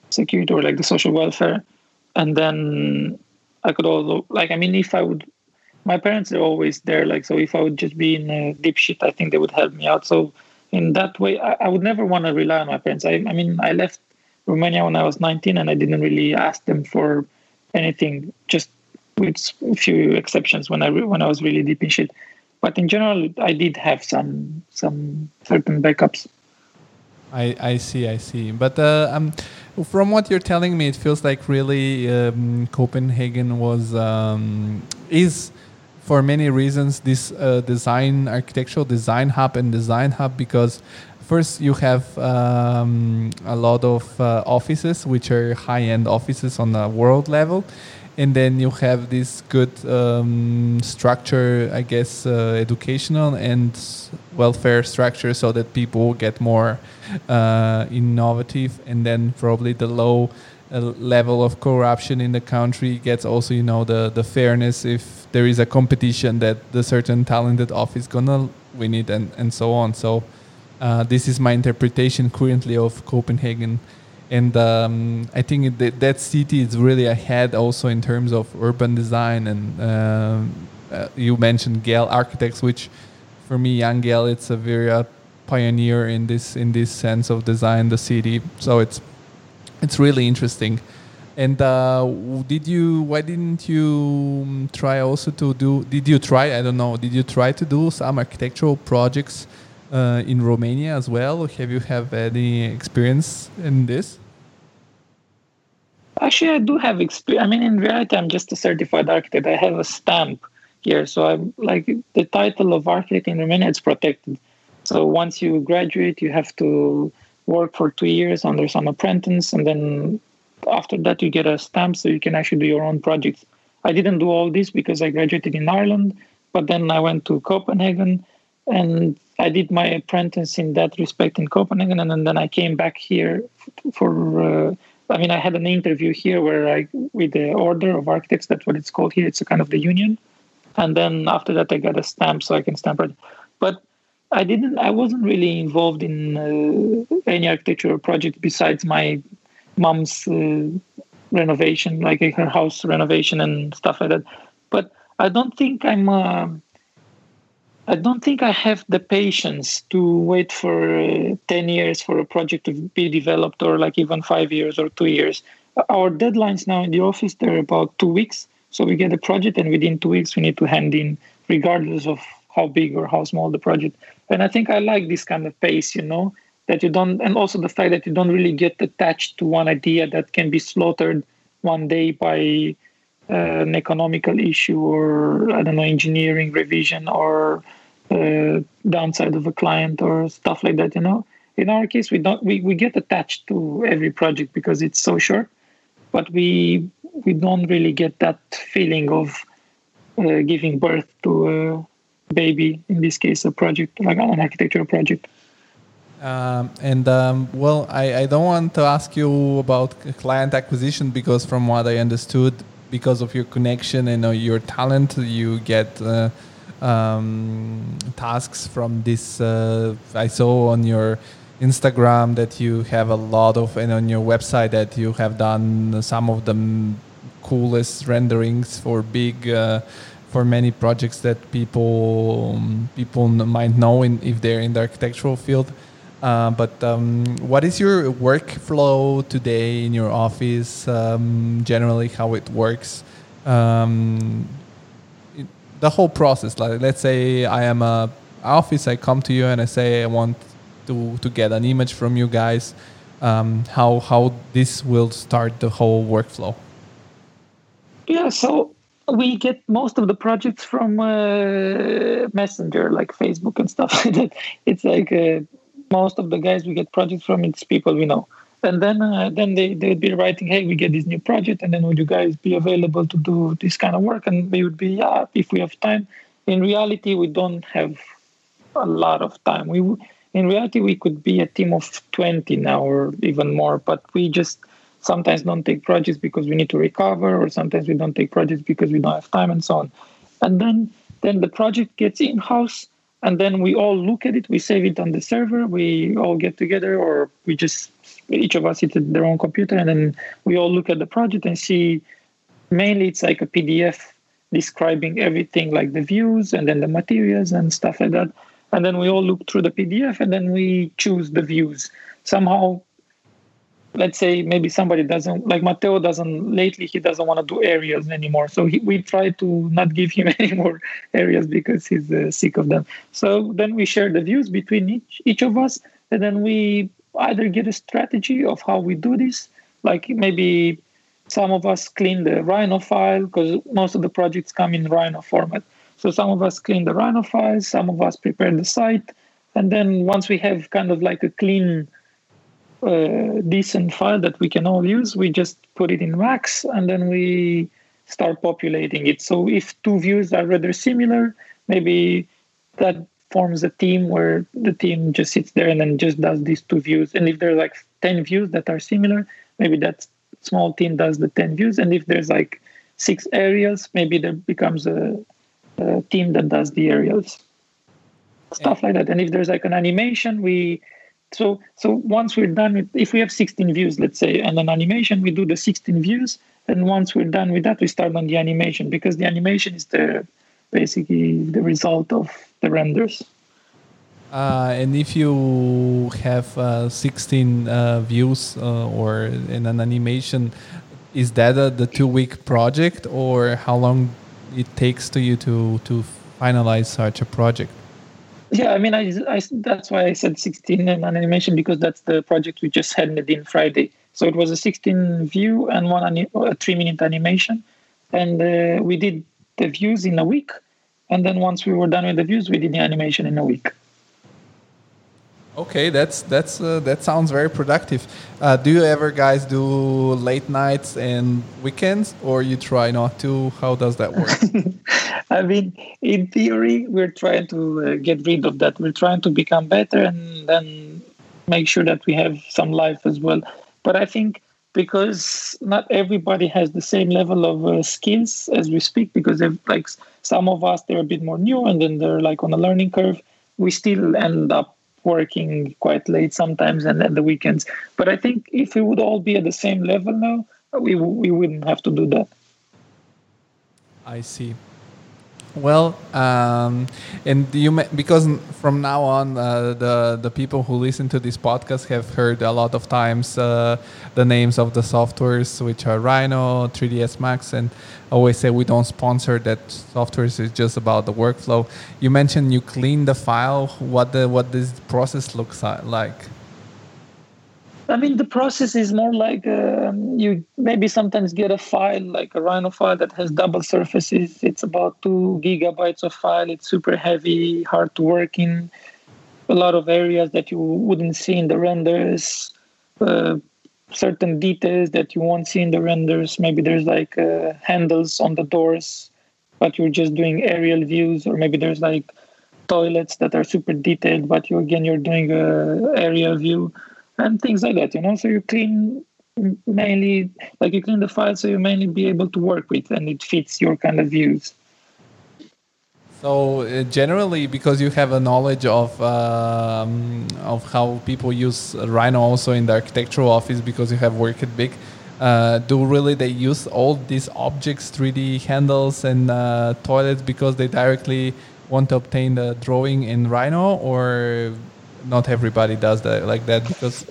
security or like the social welfare. And then I could also, like, I mean, if I would, my parents are always there. Like, so if I would just be in a dipshit, I think they would help me out. So in that way, I, I would never want to rely on my parents. I, I mean, I left Romania when I was nineteen, and I didn't really ask them for anything, just with a few exceptions when I re- when I was really deep in shit. But in general, I did have some some certain backups. I, I see, I see. But uh, um, from what you're telling me, it feels like really um, Copenhagen was um, is for many reasons this uh, design architectural design hub and design hub because. First, you have um, a lot of uh, offices, which are high-end offices on a world level. And then you have this good um, structure, I guess, uh, educational and welfare structure so that people get more uh, innovative. And then probably the low uh, level of corruption in the country gets also, you know, the, the fairness if there is a competition that the certain talented office gonna win it and, and so on. So... Uh, this is my interpretation currently of Copenhagen. And um, I think that, that city is really ahead also in terms of urban design. And uh, uh, you mentioned Gale Architects, which for me, Jan Gale, it's a very uh, pioneer in this in this sense of design, the city. So it's it's really interesting. And uh, did you? Why didn't you try also to do, did you try, I don't know, did you try to do some architectural projects Uh, in Romania as well? Have you have any experience in this? Actually, I do have experience. I mean, in reality, I'm just a certified architect. I have a stamp here. So I'm like the title of architect in Romania is protected. So once you graduate, you have to work for two years under some apprentice. And then after that, you get a stamp so you can actually do your own projects. I didn't do all this because I graduated in Ireland, but then I went to Copenhagen and I did my apprentice in that respect in Copenhagen, and then, and then I came back here for, uh, I mean, I had an interview here where I, with the Order of Architects, that's what it's called here, it's a kind of the union. And then after that, I got a stamp so I can stamp it. But I didn't, I wasn't really involved in uh, any architectural project besides my mom's uh, renovation, like her house renovation and stuff like that. But I don't think I'm... Uh, I don't think I have the patience to wait for uh, ten years for a project to be developed, or like even five years or two years. Our deadlines now in the office, they're about two weeks. So we get a project and within two weeks we need to hand in, regardless of how big or how small the project. And I think I like this kind of pace, you know, that you don't, and also the fact that you don't really get attached to one idea that can be slaughtered one day by Uh, an economical issue or, I don't know, engineering revision or uh, downside of a client or stuff like that, you know. In our case, we don't we, we get attached to every project because it's so short, but we we don't really get that feeling of uh, giving birth to a baby, in this case, a project, like an architectural project. Um, and, um, well, I, I don't want to ask you about client acquisition because from what I understood, because of your connection and uh, your talent, you get uh, um, tasks from this. Uh, I saw on your Instagram that you have a lot of, and on your website that you have done some of the m- coolest renderings for big, uh, for many projects that people um, people might know in, if they're in the architectural field. Uh, but um, what is your workflow today in your office? Um, generally, how it works, um, it, the whole process. Like, let's say I am a office. I come to you and I say I want to, to get an image from you guys. Um, how how this will start the whole workflow? Yeah. So we get most of the projects from uh, Messenger, like Facebook and stuff like that. It's like. A, Most of the guys we get projects from, it's people we know. And then uh, then they, they would be writing, hey, we get this new project, and then would you guys be available to do this kind of work? And they would be, yeah, if we have time. In reality, we don't have a lot of time. We In reality, we could be a team of twenty now or even more, but we just sometimes don't take projects because we need to recover, or sometimes we don't take projects because we don't have time, and so on. And then, then the project gets in-house, and then we all look at it, we save it on the server, we all get together, or we just, each of us sit at their own computer, and then we all look at the project and see, mainly it's like a P D F describing everything, like the views and then the materials and stuff like that. And then we all look through the P D F, and then we choose the views. Somehow, let's say maybe somebody doesn't, like Mateo doesn't, lately he doesn't want to do aerials anymore. So he, we try to not give him any more aerials because he's uh, sick of them. So then we share the views between each, each of us, and then we either get a strategy of how we do this, like maybe some of us clean the Rhino file, because most of the projects come in Rhino format. So some of us clean the Rhino files, some of us prepare the site, and then once we have kind of like a clean, uh, decent file that we can all use, we just put it in Wax, and then we start populating it. So if two views are rather similar, maybe that forms a team where the team just sits there and then just does these two views. And if there are like ten views that are similar, maybe that small team does the ten views. And if there's like six areas, maybe there becomes a... Uh, team that does the aerials, stuff yeah. like that. And if there's like an animation, we so so once we're done with, if we have sixteen views, let's say, and an animation, we do the sixteen views, and once we're done with that, we start on the animation, because the animation is the basically the result of the renders. Uh, and if you have uh, sixteen uh, views uh, or in an animation, is that a, the two-week project, or how long it takes to you to to finalize such a project? Yeah, I mean, I, I, that's why I said sixteen and an animation, because that's the project we just handed in Friday. So it was a sixteen view and one ani- a three-minute animation. And uh, we did the views in a week. And then once we were done with the views, we did the animation in a week. Okay, that's that's uh, that sounds very productive. Uh, do you ever guys do late nights and weekends, or you try not to? How does that work? I mean, in theory, we're trying to uh, get rid of that. We're trying to become better and then make sure that we have some life as well. But I think because not everybody has the same level of uh, skills as we speak, because like some of us, they're a bit more new, and then they're like on a learning curve, we still end up working quite late sometimes and at the weekends. But I think if we would all be at the same level now, we we wouldn't have to do that. I see. Well, um, and you may, because from now on, uh, the the people who listen to this podcast have heard a lot of times uh, the names of the softwares, which are Rhino, three D S Max, and always say we don't sponsor that softwares. It's just about the workflow. You mentioned you clean the file. What the what this process looks like? I mean, the process is more like uh, you maybe sometimes get a file, like a Rhino file that has double surfaces. It's about two gigabytes of file. It's super heavy, hard to work in. A lot of areas that you wouldn't see in the renders, uh, certain details that you won't see in the renders. Maybe there's like uh, handles on the doors, but you're just doing aerial views, or maybe there's like toilets that are super detailed, but you again, you're doing a aerial view. And things like that, you know. So you clean mainly, like you clean the file, so you mainly be able to work with, and it fits your kind of views. So uh, generally, because you have a knowledge of um, of how people use Rhino also in the architectural office, because you have worked at BIG, uh, do really they use all these objects, three D handles and uh, toilets, because they directly want to obtain the drawing in Rhino, or? Not everybody does that like that, because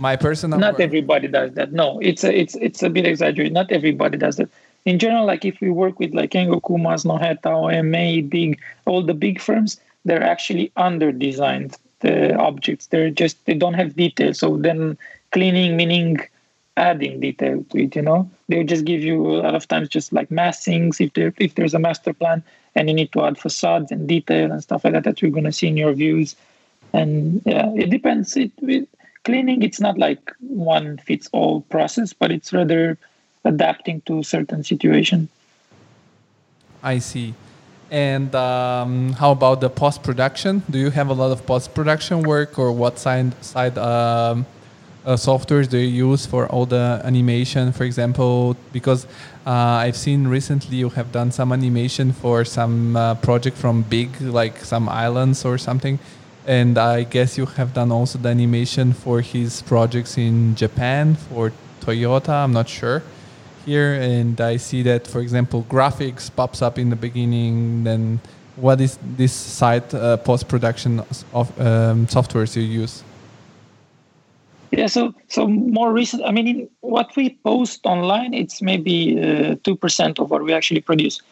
my personal not work. Everybody does that. No, it's a, it's it's a bit exaggerated. Not everybody does that. In general, like if we work with like Kengo Kuma, Noheta, O M A, BIG, all the big firms, they're actually under designed the objects. They're just they don't have detail. So then cleaning meaning adding detail to it. You know, they just give you a lot of times just like massings if there if there's a master plan and you need to add facades and detail and stuff like that that you're gonna see in your views. And yeah, it depends. It, it cleaning, it's not like one fits all process, but it's rather adapting to a certain situation. I see. And um, how about the post-production? Do you have a lot of post-production work, or what side, side um, uh, softwares do you use for all the animation, for example? Because uh, I've seen recently you have done some animation for some uh, project from BIG, like some islands or something. And I guess you have done also the animation for his projects in Japan, for Toyota, I'm not sure, here. And I see that, for example, graphics pops up in the beginning. Then what is this site uh, post-production of um, softwares you use? Yeah, so so more recent, I mean, what we post online, it's maybe uh, two percent of what we actually produce.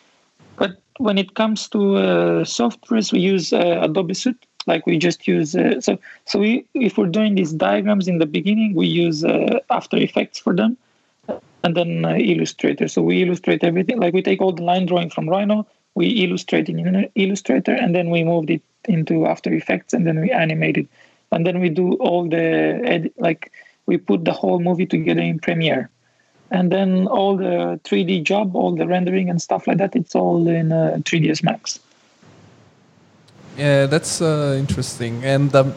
But when it comes to uh, softwares, we use uh, Adobe Suit. Like we just use, uh, so so we if we're doing these diagrams in the beginning, we use uh, After Effects for them, and then uh, Illustrator. So we illustrate everything. Like we take all the line drawing from Rhino, we illustrate in Illustrator, and then we moved it into After Effects, and then we animate it, and then we do all the edit. Like we put the whole movie together in Premiere, and then all the three D job, all the rendering and stuff like that, it's all in uh, three D S Max. Yeah, that's uh, interesting. And um,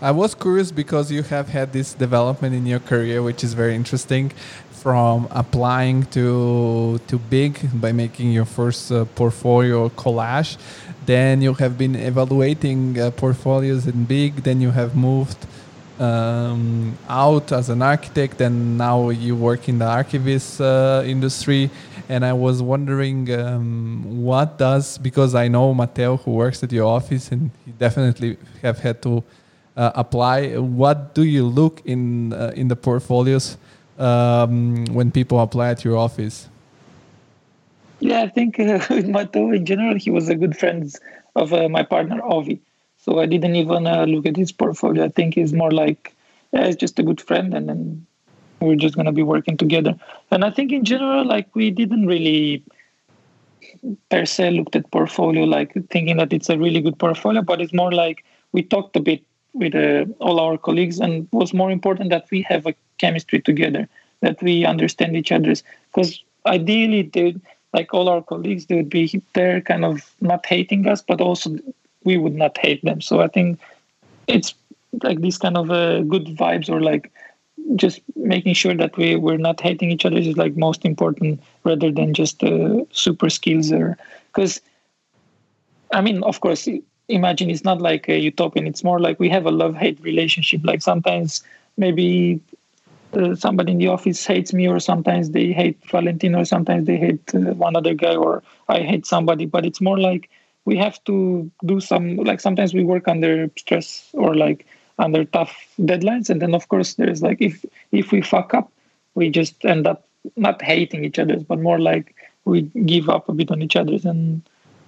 I was curious because you have had this development in your career, which is very interesting, from applying to to BIG by making your first uh, portfolio collage. Then you have been evaluating uh, portfolios in BIG. Then you have moved um, out as an architect, and now you work in the Archiviz uh, industry. And I was wondering um, what does, because I know Mateo, who works at your office, and he definitely have had to uh, apply. What do you look in uh, in the portfolios um, when people apply at your office? Yeah, I think uh, with Mateo in general, he was a good friend of uh, my partner, Ovi. So I didn't even uh, look at his portfolio. I think he's more like, yeah, he's just a good friend, and then we're just going to be working together. And I think in general, like, we didn't really per se looked at portfolio, like thinking that it's a really good portfolio, but it's more like we talked a bit with uh, all our colleagues, and it was more important that we have a chemistry together, that we understand each other's. Because ideally, they, like all our colleagues, they would be there kind of not hating us, but also we would not hate them. So I think it's like these kind of uh, good vibes, or like, just making sure that we, we're not hating each other is like most important, rather than just uh, super skills. Or because, I mean, of course, imagine it's not like a utopian. It's more like we have a love-hate relationship. Like sometimes maybe uh, somebody in the office hates me, or sometimes they hate Valentin, or sometimes they hate uh, one other guy, or I hate somebody. But it's more like we have to do some, like sometimes we work under stress, or like under tough deadlines, and then of course there's like if if we fuck up, we just end up not hating each other, but more like we give up a bit on each other. And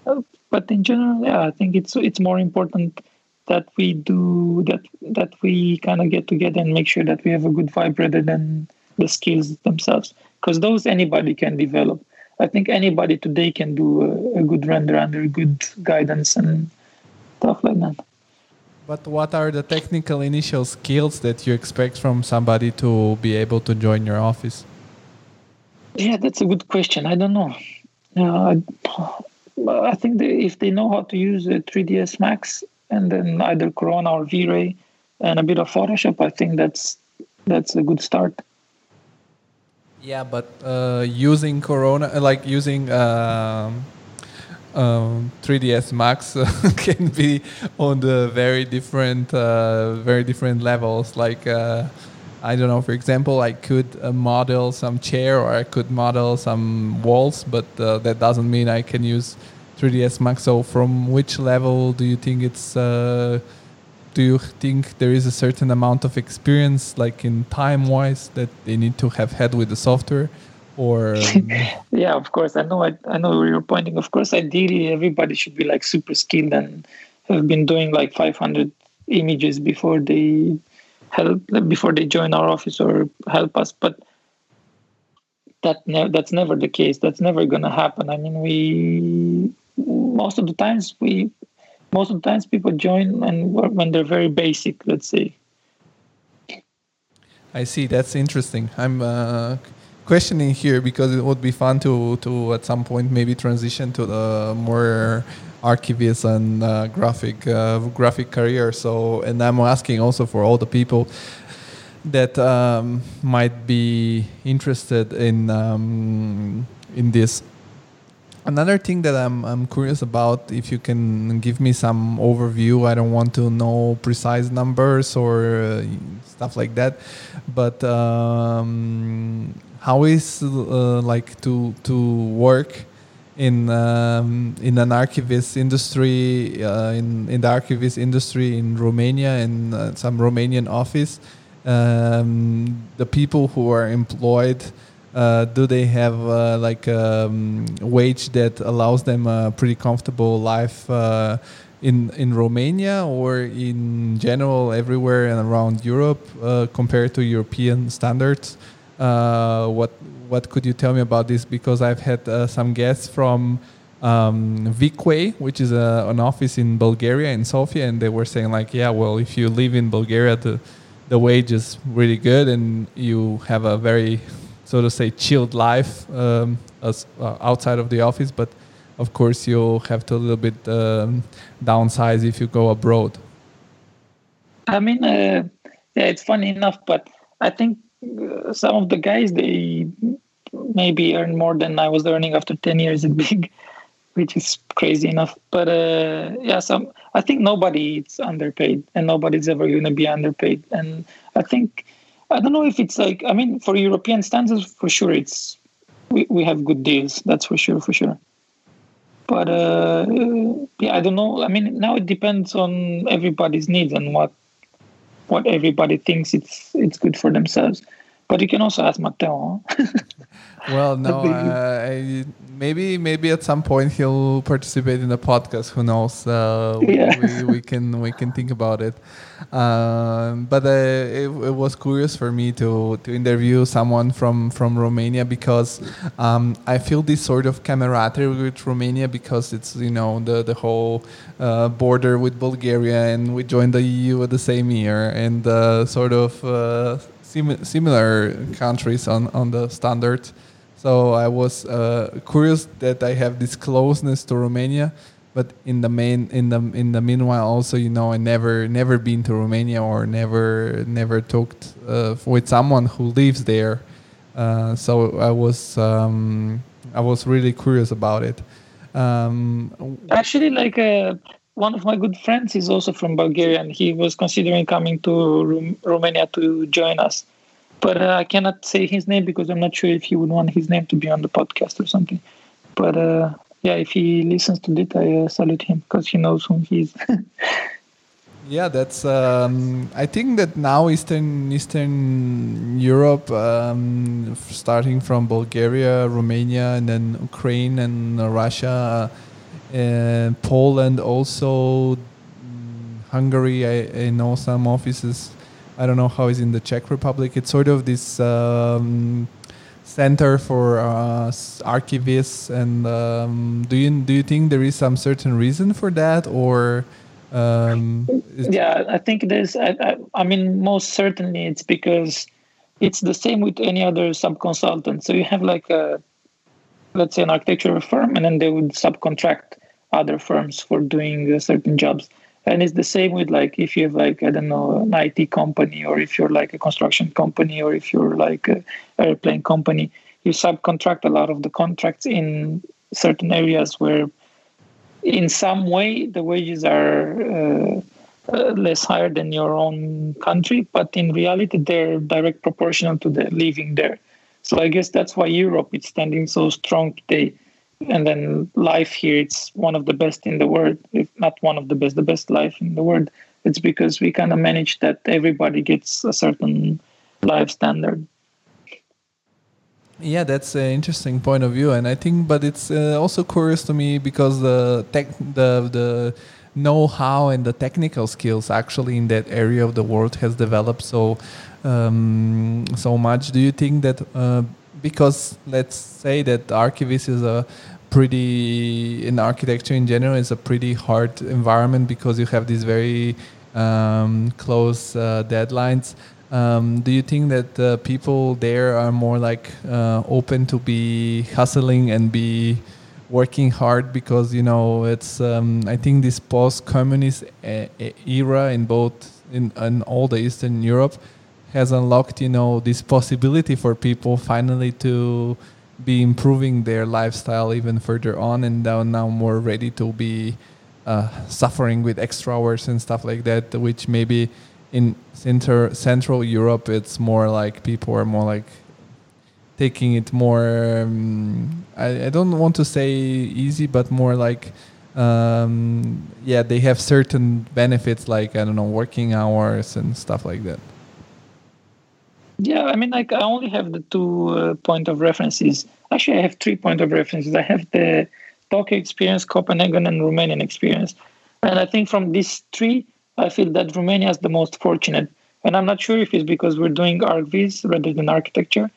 uh, but in general, yeah, I think it's it's more important that we do that that we kind of get together and make sure that we have a good vibe, rather than the skills themselves, because those anybody can develop. I think anybody today can do a, a good render under good guidance and stuff like that. But what are the technical initial skills that you expect from somebody to be able to join your office? Yeah, that's a good question. I don't know. Uh, I think they, if they know how to use uh, three D S Max and then either Corona or V-Ray and a bit of Photoshop, I think that's that's a good start. Yeah, but uh, using Corona, like using... Uh, Um, three D S Max uh, can be on the very different, uh, very different levels. Like, uh, I don't know, for example, I could uh, model some chair, or I could model some walls, but uh, that doesn't mean I can use three D S Max. So from which level do you think it's, uh, do you think there is a certain amount of experience, like in time-wise, that they need to have had with the software? Or um... yeah, of course. I know. I, I know where you're pointing. Of course, ideally, everybody should be like super skilled and have been doing like five hundred images before they help, before they join our office or help us. But that ne- that's never the case. That's never gonna happen. I mean, we most of the times we most of the times people join and when they're very basic, let's say. I see. That's interesting. I'm uh, questioning here because it would be fun to, to at some point maybe transition to the more archivist and uh, graphic uh, graphic career. So, and I'm asking also for all the people that um, might be interested in um, in this. Another thing that I'm I'm curious about, if you can give me some overview. I don't want to know precise numbers or uh, stuff like that, but um, how is uh, like to to work in um, in an archivist industry uh, in in the archivist industry in Romania, in uh, some Romanian office. Um, the people who are employed, uh, do they have uh, like a um, wage that allows them a pretty comfortable life uh, in in Romania or in general everywhere and around Europe uh, compared to European standards? Uh, what what could you tell me about this? Because I've had uh, some guests from um, Viquay, which is a, an office in Bulgaria, in Sofia, and they were saying like, yeah, well, if you live in Bulgaria, the The wage is really good, and you have a very, so to say, chilled life um, as, uh, outside of the office. But of course, you'll have to a little bit um, downsize if you go abroad. I mean, uh, yeah, it's funny enough, but I think some of the guys, they maybe earn more than I was earning after ten years at BIG, which is crazy enough. But uh, yeah, some I think nobody is underpaid, and nobody's ever going to be underpaid. And I think, I don't know if it's like, I mean, for European standards, for sure, it's we, we have good deals. That's for sure, for sure. But uh, yeah, I don't know. I mean, now it depends on everybody's needs and what what everybody thinks it's it's good for themselves. But you can also ask Mateo. Well, no, uh, I, maybe maybe at some point he'll participate in the podcast. Who knows? Uh, yeah. we, we, we can we can think about it. Um, but uh, it, it was curious for me to, to interview someone from, from Romania because um, I feel this sort of camaraderie with Romania because it's, you know, the the whole uh, border with Bulgaria, and we joined the E U at the same year, and uh, sort of. Uh, similar countries on, on the standard. So I was uh, curious that I have this closeness to Romania, but in the main in the in the meanwhile also, you know, I never never been to Romania or never never talked uh, with someone who lives there. Uh, so I was um, I was really curious about it. Um, Actually, like uh, one of my good friends is also from Bulgaria, and he was considering coming to Rom- Romania to join us. But uh, I cannot say his name because I'm not sure if he would want his name to be on the podcast or something. But uh, yeah, if he listens to it, I uh, salute him because he knows who he is. Yeah, that's. Um, I think that now Eastern Eastern Europe, um, starting from Bulgaria, Romania, and then Ukraine and uh, Russia. Uh, Poland also, Hungary, I, I know some offices. I don't know how it's in the Czech Republic. It's sort of this um, center for uh, archivists. And um, do you do you think there is some certain reason for that, or? Um, yeah, I think there's. I, I, I mean, most certainly it's because it's the same with any other sub-consultant. So you have like a, let's say, an architectural firm, and then they would subcontract other firms for doing uh, certain jobs. And it's the same with, like, if you have, like, I don't know, an I T company, or if you're like a construction company, or if you're like an airplane company, you subcontract a lot of the contracts in certain areas where in some way the wages are uh, uh, less higher than your own country, but in reality they're direct proportional to the living there. So I guess that's why Europe is standing so strong today. And then life here, it's one of the best in the world, if not one of the best, the best life in the world. It's because we kind of manage that everybody gets a certain life standard. Yeah, that's an interesting point of view. And I think, but it's uh, also curious to me because the tech, the the know-how and the technical skills actually in that area of the world has developed so um, so much. Do you think that uh, because let's say that Archiviz is a pretty, in architecture in general, is a pretty hard environment because you have these very um, close uh, deadlines. Um, do you think that the uh, people there are more like uh, open to be hustling and be working hard? Because, you know, it's um, I think this post-communist e- e- era in both in, in all the Eastern Europe has unlocked, you know, this possibility for people finally to be improving their lifestyle even further on, and are now more ready to be uh, suffering with extra hours and stuff like that, which maybe in center Central Europe, it's more like people are more like taking it more. Um, I, I don't want to say easy, but more like um, yeah, they have certain benefits like I don't know working hours and stuff like that. Yeah, I mean, like I only have the two uh, point of references. Actually, I have three point of references. I have the Tokyo experience, Copenhagen, and Romanian experience, and I think from these three, I feel that Romania is the most fortunate. And I'm not sure if it's because we're doing Archiviz rather than architecture,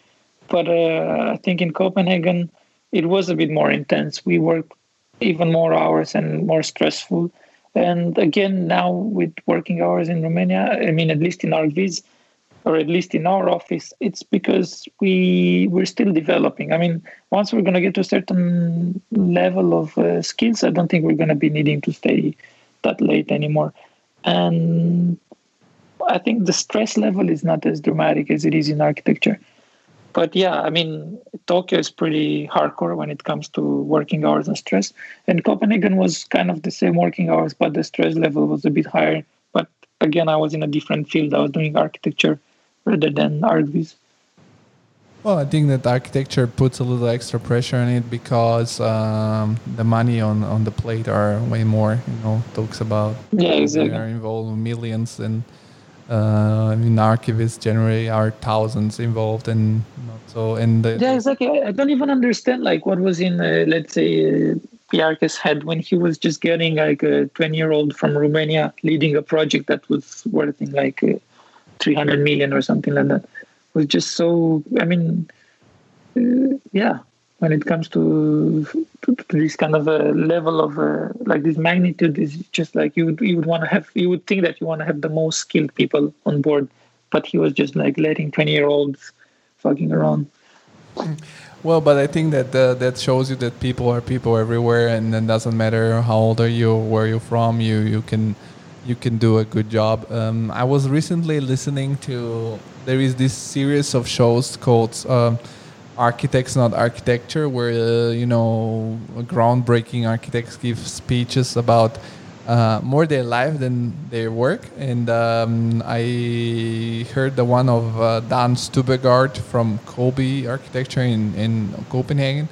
but uh, I think in Copenhagen, it was a bit more intense. We worked even more hours and more stressful. And again, now with working hours in Romania, I mean, at least in Archiviz, or at least in our office, it's because we, we're still developing. I mean, once we're going to get to a certain level of uh, skills, I don't think we're going to be needing to stay that late anymore. And I think the stress level is not as dramatic as it is in architecture. But yeah, I mean, Tokyo is pretty hardcore when it comes to working hours and stress. And Copenhagen was kind of the same working hours, but the stress level was a bit higher. But again, I was in a different field. I was doing architecture rather than Archiviz. Well, I think that architecture puts a little extra pressure on it because um, the money on, on the plate are way more, you know, talks about. Yeah, exactly. They are involved in millions, and uh, in archivists generally are thousands involved, and so and the, yeah, exactly. I don't even understand like what was in, uh, let's say, uh, Bjarke's head when he was just getting like a twenty-year-old from Romania leading a project that was worth in like uh, three hundred million or something like that. Was just so, I mean, uh, yeah, when it comes to, to, to this kind of a level of, uh, like this magnitude is just like, you would, you would want to have, you would think that you want to have the most skilled people on board, but he was just like letting twenty-year-olds fucking around. Well, but I think that uh, that shows you that people are people everywhere, and it doesn't matter how old are you, where you're from, you, you can... you can do a good job. Um, I was recently listening to, there is this series of shows called uh, Architects Not Architecture, where, uh, you know, groundbreaking architects give speeches about uh, more their life than their work. And um, I heard the one of uh, Dan Stubergard from Kobe Architecture in, in Copenhagen.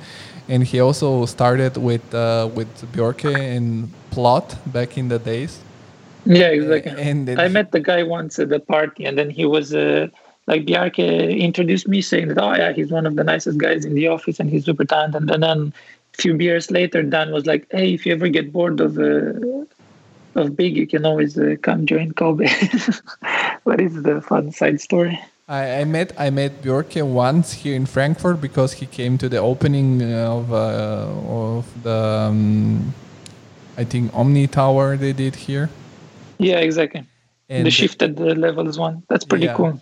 And he also started with, uh, with Bjarke and Plot back in the days. Yeah, exactly. And then I met the guy once at the party, and then he was uh, like Bjarke introduced me, saying that oh yeah, he's one of the nicest guys in the office, and he's super talented. And then, then a few beers later, Dan was like, "Hey, if you ever get bored of uh, of Big, you can always uh, come join Kobe." What is the fun side story? I, I met I met Bjarke once here in Frankfurt because he came to the opening of uh, of the um, I think Omni Tower they did here. Yeah, exactly. And the shift at the levels one. That's pretty yeah. cool.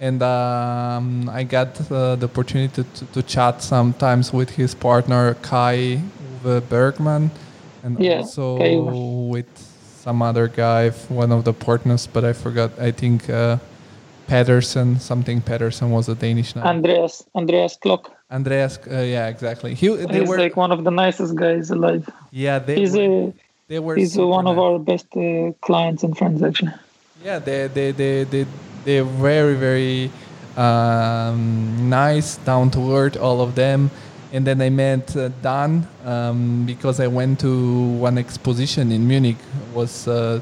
And um, I got uh, the opportunity to, to chat sometimes with his partner, Kai Uwe Bergman, and yeah, also Kai with some other guy, one of the partners, but I forgot. I think uh, Patterson, something Patterson was a Danish name. Andreas, Andreas Klock. Andreas, uh, yeah, exactly. He, they He's were, like one of the nicest guys alive. Yeah, they He's were, a... They were He's one nice. of our best uh, clients and friends, actually. Yeah, they they they they they're very very um, nice, down to earth, all of them. And then I met uh, Dan um, because I went to one exposition in Munich. It was uh,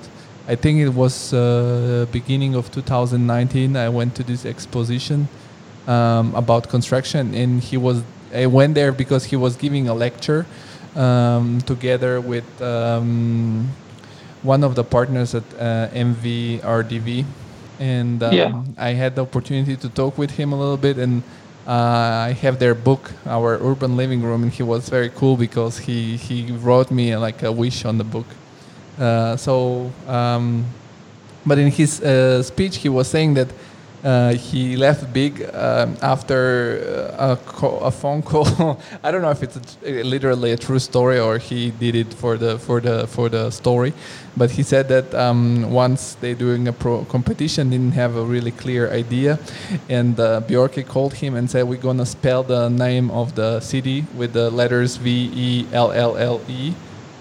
I think it was uh, beginning of two thousand nineteen. I went to this exposition um, about construction, and he was. I went there because he was giving a lecture. Um, together with um, one of the partners at uh, M V R D V, and um, yeah. I had the opportunity to talk with him a little bit, and uh, I have their book, Our Urban Living Room, and he was very cool because he, he wrote me uh, like a wish on the book. Uh, so, um, but in his uh, speech, he was saying that Uh, he left Big um, after a, co- a phone call. I don't know if it's a, literally a true story or he did it for the for the for the story, but he said that um, once they doing a pro competition, didn't have a really clear idea, and uh, Bjarke called him and said, "We're gonna spell the name of the city with the letters V E L L L E."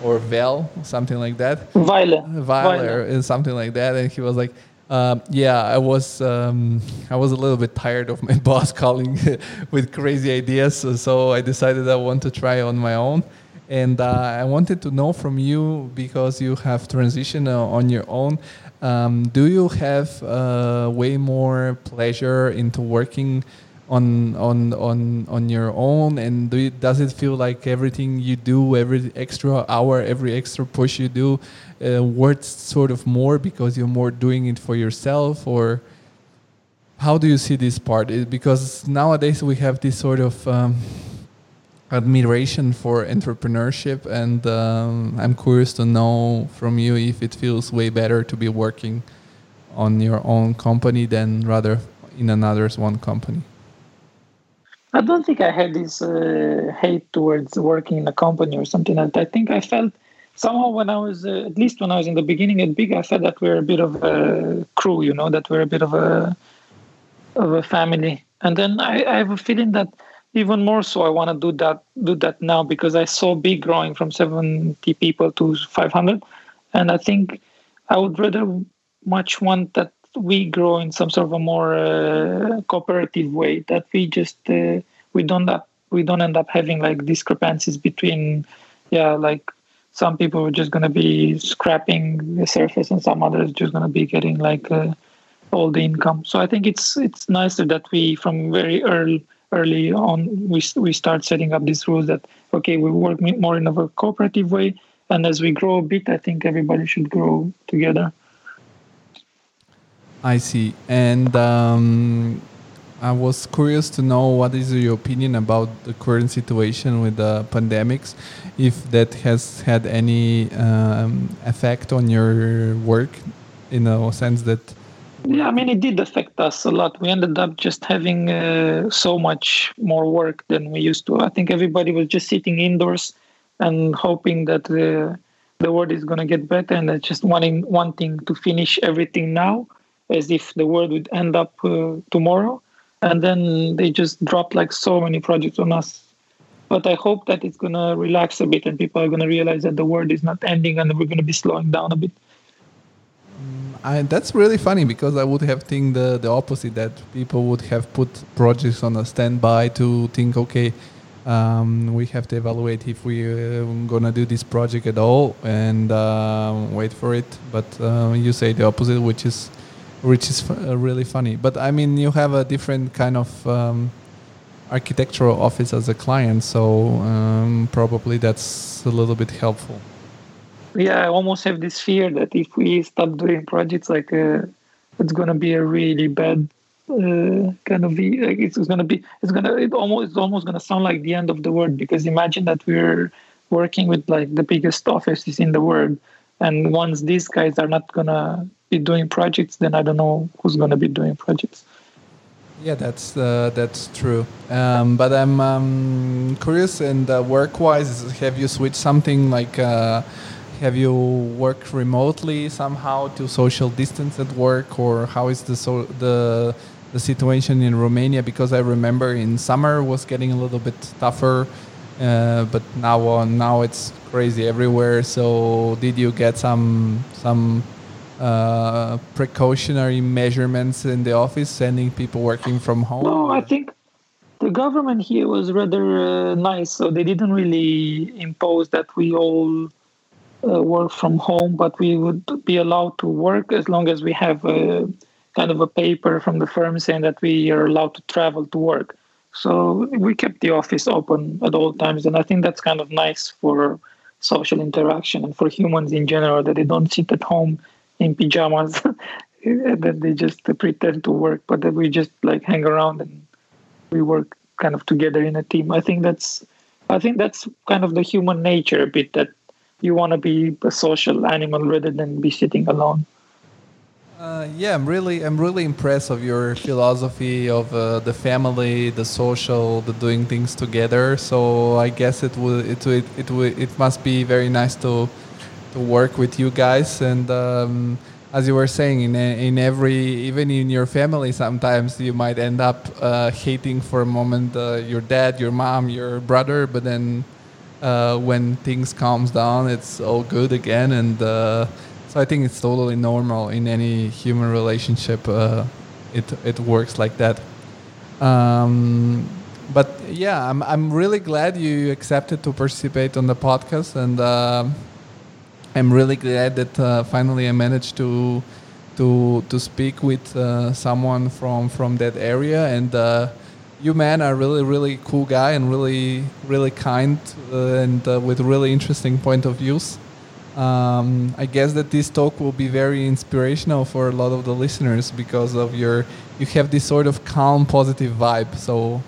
Or Vel, something like that. Weiler. Weiler is something like that, and he was like, Um, yeah, I was um, I was a little bit tired of my boss calling with crazy ideas, so, so I decided I want to try on my own. And uh, I wanted to know from you, because you have transitioned uh, on your own, um, do you have uh, way more pleasure into working on on on, on your own? And do you, does it feel like everything you do, every extra hour, every extra push you do, Uh, worth sort of more because you're more doing it for yourself? Or how do you see this part? It, because nowadays we have this sort of um, admiration for entrepreneurship, and um, I'm curious to know from you if it feels way better to be working on your own company than rather in another's one company. I don't think I had this uh, hate towards working in a company or something like that. I think I felt somehow when I was, uh, at least when I was in the beginning at Big, I felt that we're a bit of a crew, you know, that we're a bit of a of a family. And then I, I have a feeling that even more so I want to do that do that now, because I saw Big growing from seventy people to five hundred. And I think I would rather much want that we grow in some sort of a more uh, cooperative way, that we just, uh, we don't up, we don't end up having like discrepancies between, yeah, like, some people are just going to be scrapping the surface and some others just going to be getting like uh, all the income. So I think it's it's nicer that we, from very early early on, we we start setting up these rules that, okay, we work more in a cooperative way. And as we grow a bit, I think everybody should grow together. I see. And um, I was curious to know what is your opinion about the current situation with the pandemics, if that has had any um, effect on your work, in a sense that... Yeah, I mean, it did affect us a lot. We ended up just having uh, so much more work than we used to. I think everybody was just sitting indoors and hoping that uh, the world is going to get better, and just wanting, wanting to finish everything now as if the world would end up uh, tomorrow. And then they just dropped like so many projects on us. But I hope that it's going to relax a bit and people are going to realize that the world is not ending and we're going to be slowing down a bit. Mm, I, that's really funny, because I would have think the, the opposite, that people would have put projects on a standby to think, okay, um, we have to evaluate if we're going to do this project at all and uh, wait for it. But uh, you say the opposite, which is... Which is uh, really funny. But I mean, you have a different kind of um, architectural office as a client, so um, probably that's a little bit helpful. Yeah, I almost have this fear that if we stop doing projects, like uh, it's gonna be a really bad uh, kind of be, like it's gonna be it's gonna it almost it's almost gonna sound like the end of the world, because imagine that we're working with like the biggest offices in the world, and once these guys are not gonna be doing projects, then I don't know who's going to be doing projects. Yeah, that's uh, that's true. Um, but I'm um, curious. And uh, work-wise, have you switched something like? Uh, have you worked remotely somehow to social distance at work, or how is the so the the situation in Romania? Because I remember in summer was getting a little bit tougher. Uh, but now on now it's crazy everywhere. So did you get some some? Uh, precautionary measurements in the office, sending people working from home? No, or? I think the government here was rather uh, nice, so they didn't really impose that we all uh, work from home, but we would be allowed to work as long as we have a kind of a paper from the firm saying that we are allowed to travel to work. So we kept the office open at all times, and I think that's kind of nice for social interaction and for humans in general, that they don't sit at home in pajamas, that they just pretend to work, but that we just like hang around and we work kind of together in a team. I think that's, I think that's kind of the human nature a bit, that you want to be a social animal rather than be sitting alone. Uh, yeah, I'm really, I'm really impressed of your philosophy of uh, the family, the social, the doing things together. So I guess it will, it it it will, it must be very nice to to work with you guys. And um, as you were saying, in in every, even in your family, sometimes you might end up uh, hating for a moment uh, your dad, your mom, your brother, but then uh, when things calms down, it's all good again. And uh, so I think it's totally normal in any human relationship. Uh, it it works like that. Um, but yeah, I'm I'm really glad you accepted to participate on the podcast, and uh, I'm really glad that uh, finally I managed to to to speak with uh, someone from, from that area. And uh, you, man, are really really cool guy and really really kind uh, and uh, with really interesting point of views. Um, I guess that this talk will be very inspirational for a lot of the listeners because of your, you have this sort of calm, positive vibe. So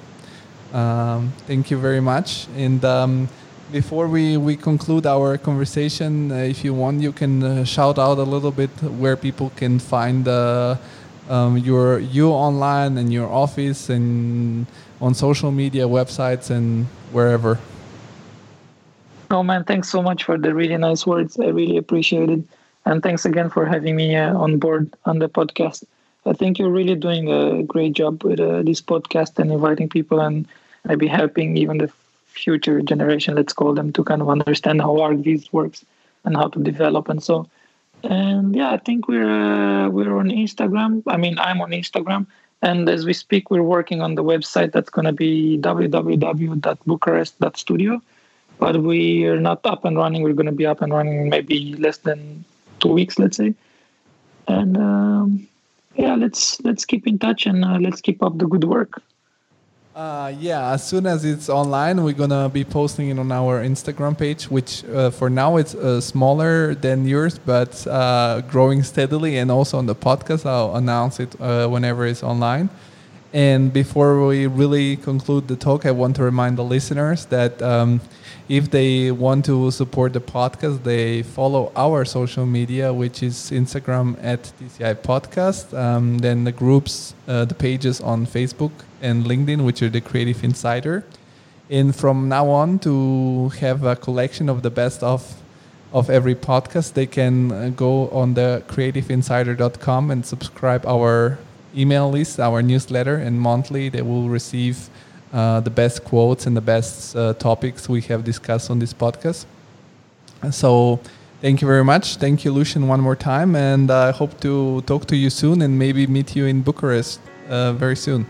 um, thank you very much. And um, before we, we conclude our conversation, uh, if you want, you can uh, shout out a little bit where people can find uh, um, your you online and your office and on social media, websites and wherever. Oh man, thanks so much for the really nice words. I really appreciate it. And thanks again for having me uh, on board on the podcast. I think you're really doing a great job with uh, this podcast and inviting people and maybe helping even the future generation, let's call them, to kind of understand how Archiviz works and how to develop and so. And yeah, I think we're, uh, we're on Instagram. I mean, I'm on Instagram. And as we speak, we're working on the website that's going to be w w w dot bucharest dot studio. But we are not up and running. We're going to be up and running in maybe less than two weeks, let's say. And um, yeah, let's let's keep in touch and uh, let's keep up the good work. Uh, yeah, as soon as it's online, we're going to be posting it on our Instagram page, which uh, for now it's uh, smaller than yours, but uh, growing steadily. And also on the podcast, I'll announce it uh, whenever it's online. And before we really conclude the talk, I want to remind the listeners that um, if they want to support the podcast, they follow our social media, which is Instagram at tcipodcast. Um, then the groups, uh, the pages on Facebook and LinkedIn, which are The Creative Insider. And from now on, to have a collection of the best of of every podcast, they can go on the creative insider dot com and subscribe our email list, our newsletter, and monthly they will receive uh, the best quotes and the best uh, topics we have discussed on this podcast. So thank you very much. Thank you, Lucian, one more time, and I uh, hope to talk to you soon and maybe meet you in Bucharest uh, very soon.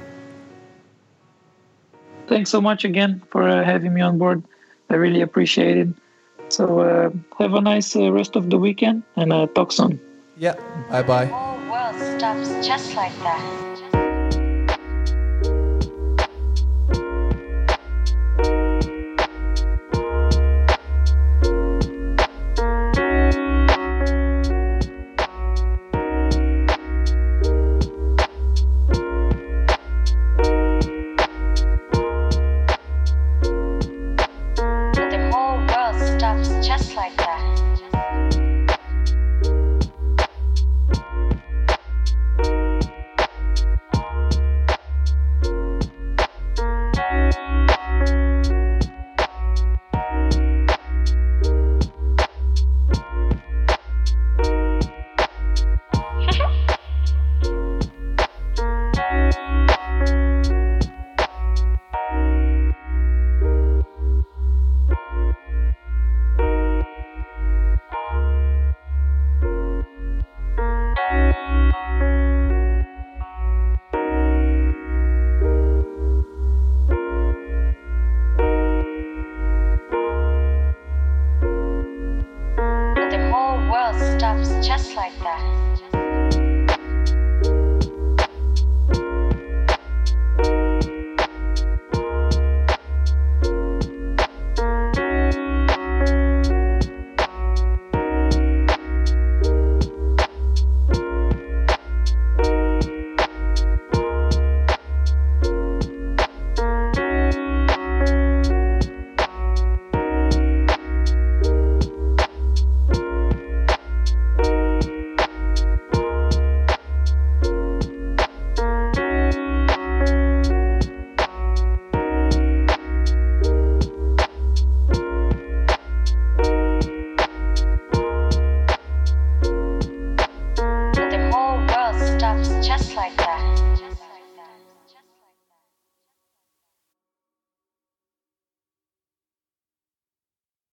Thanks so much again for uh, having me on board. I really appreciate it. So uh, have a nice uh, rest of the weekend and uh, talk soon. Yeah, bye-bye. Stuff's just like that. Just like that.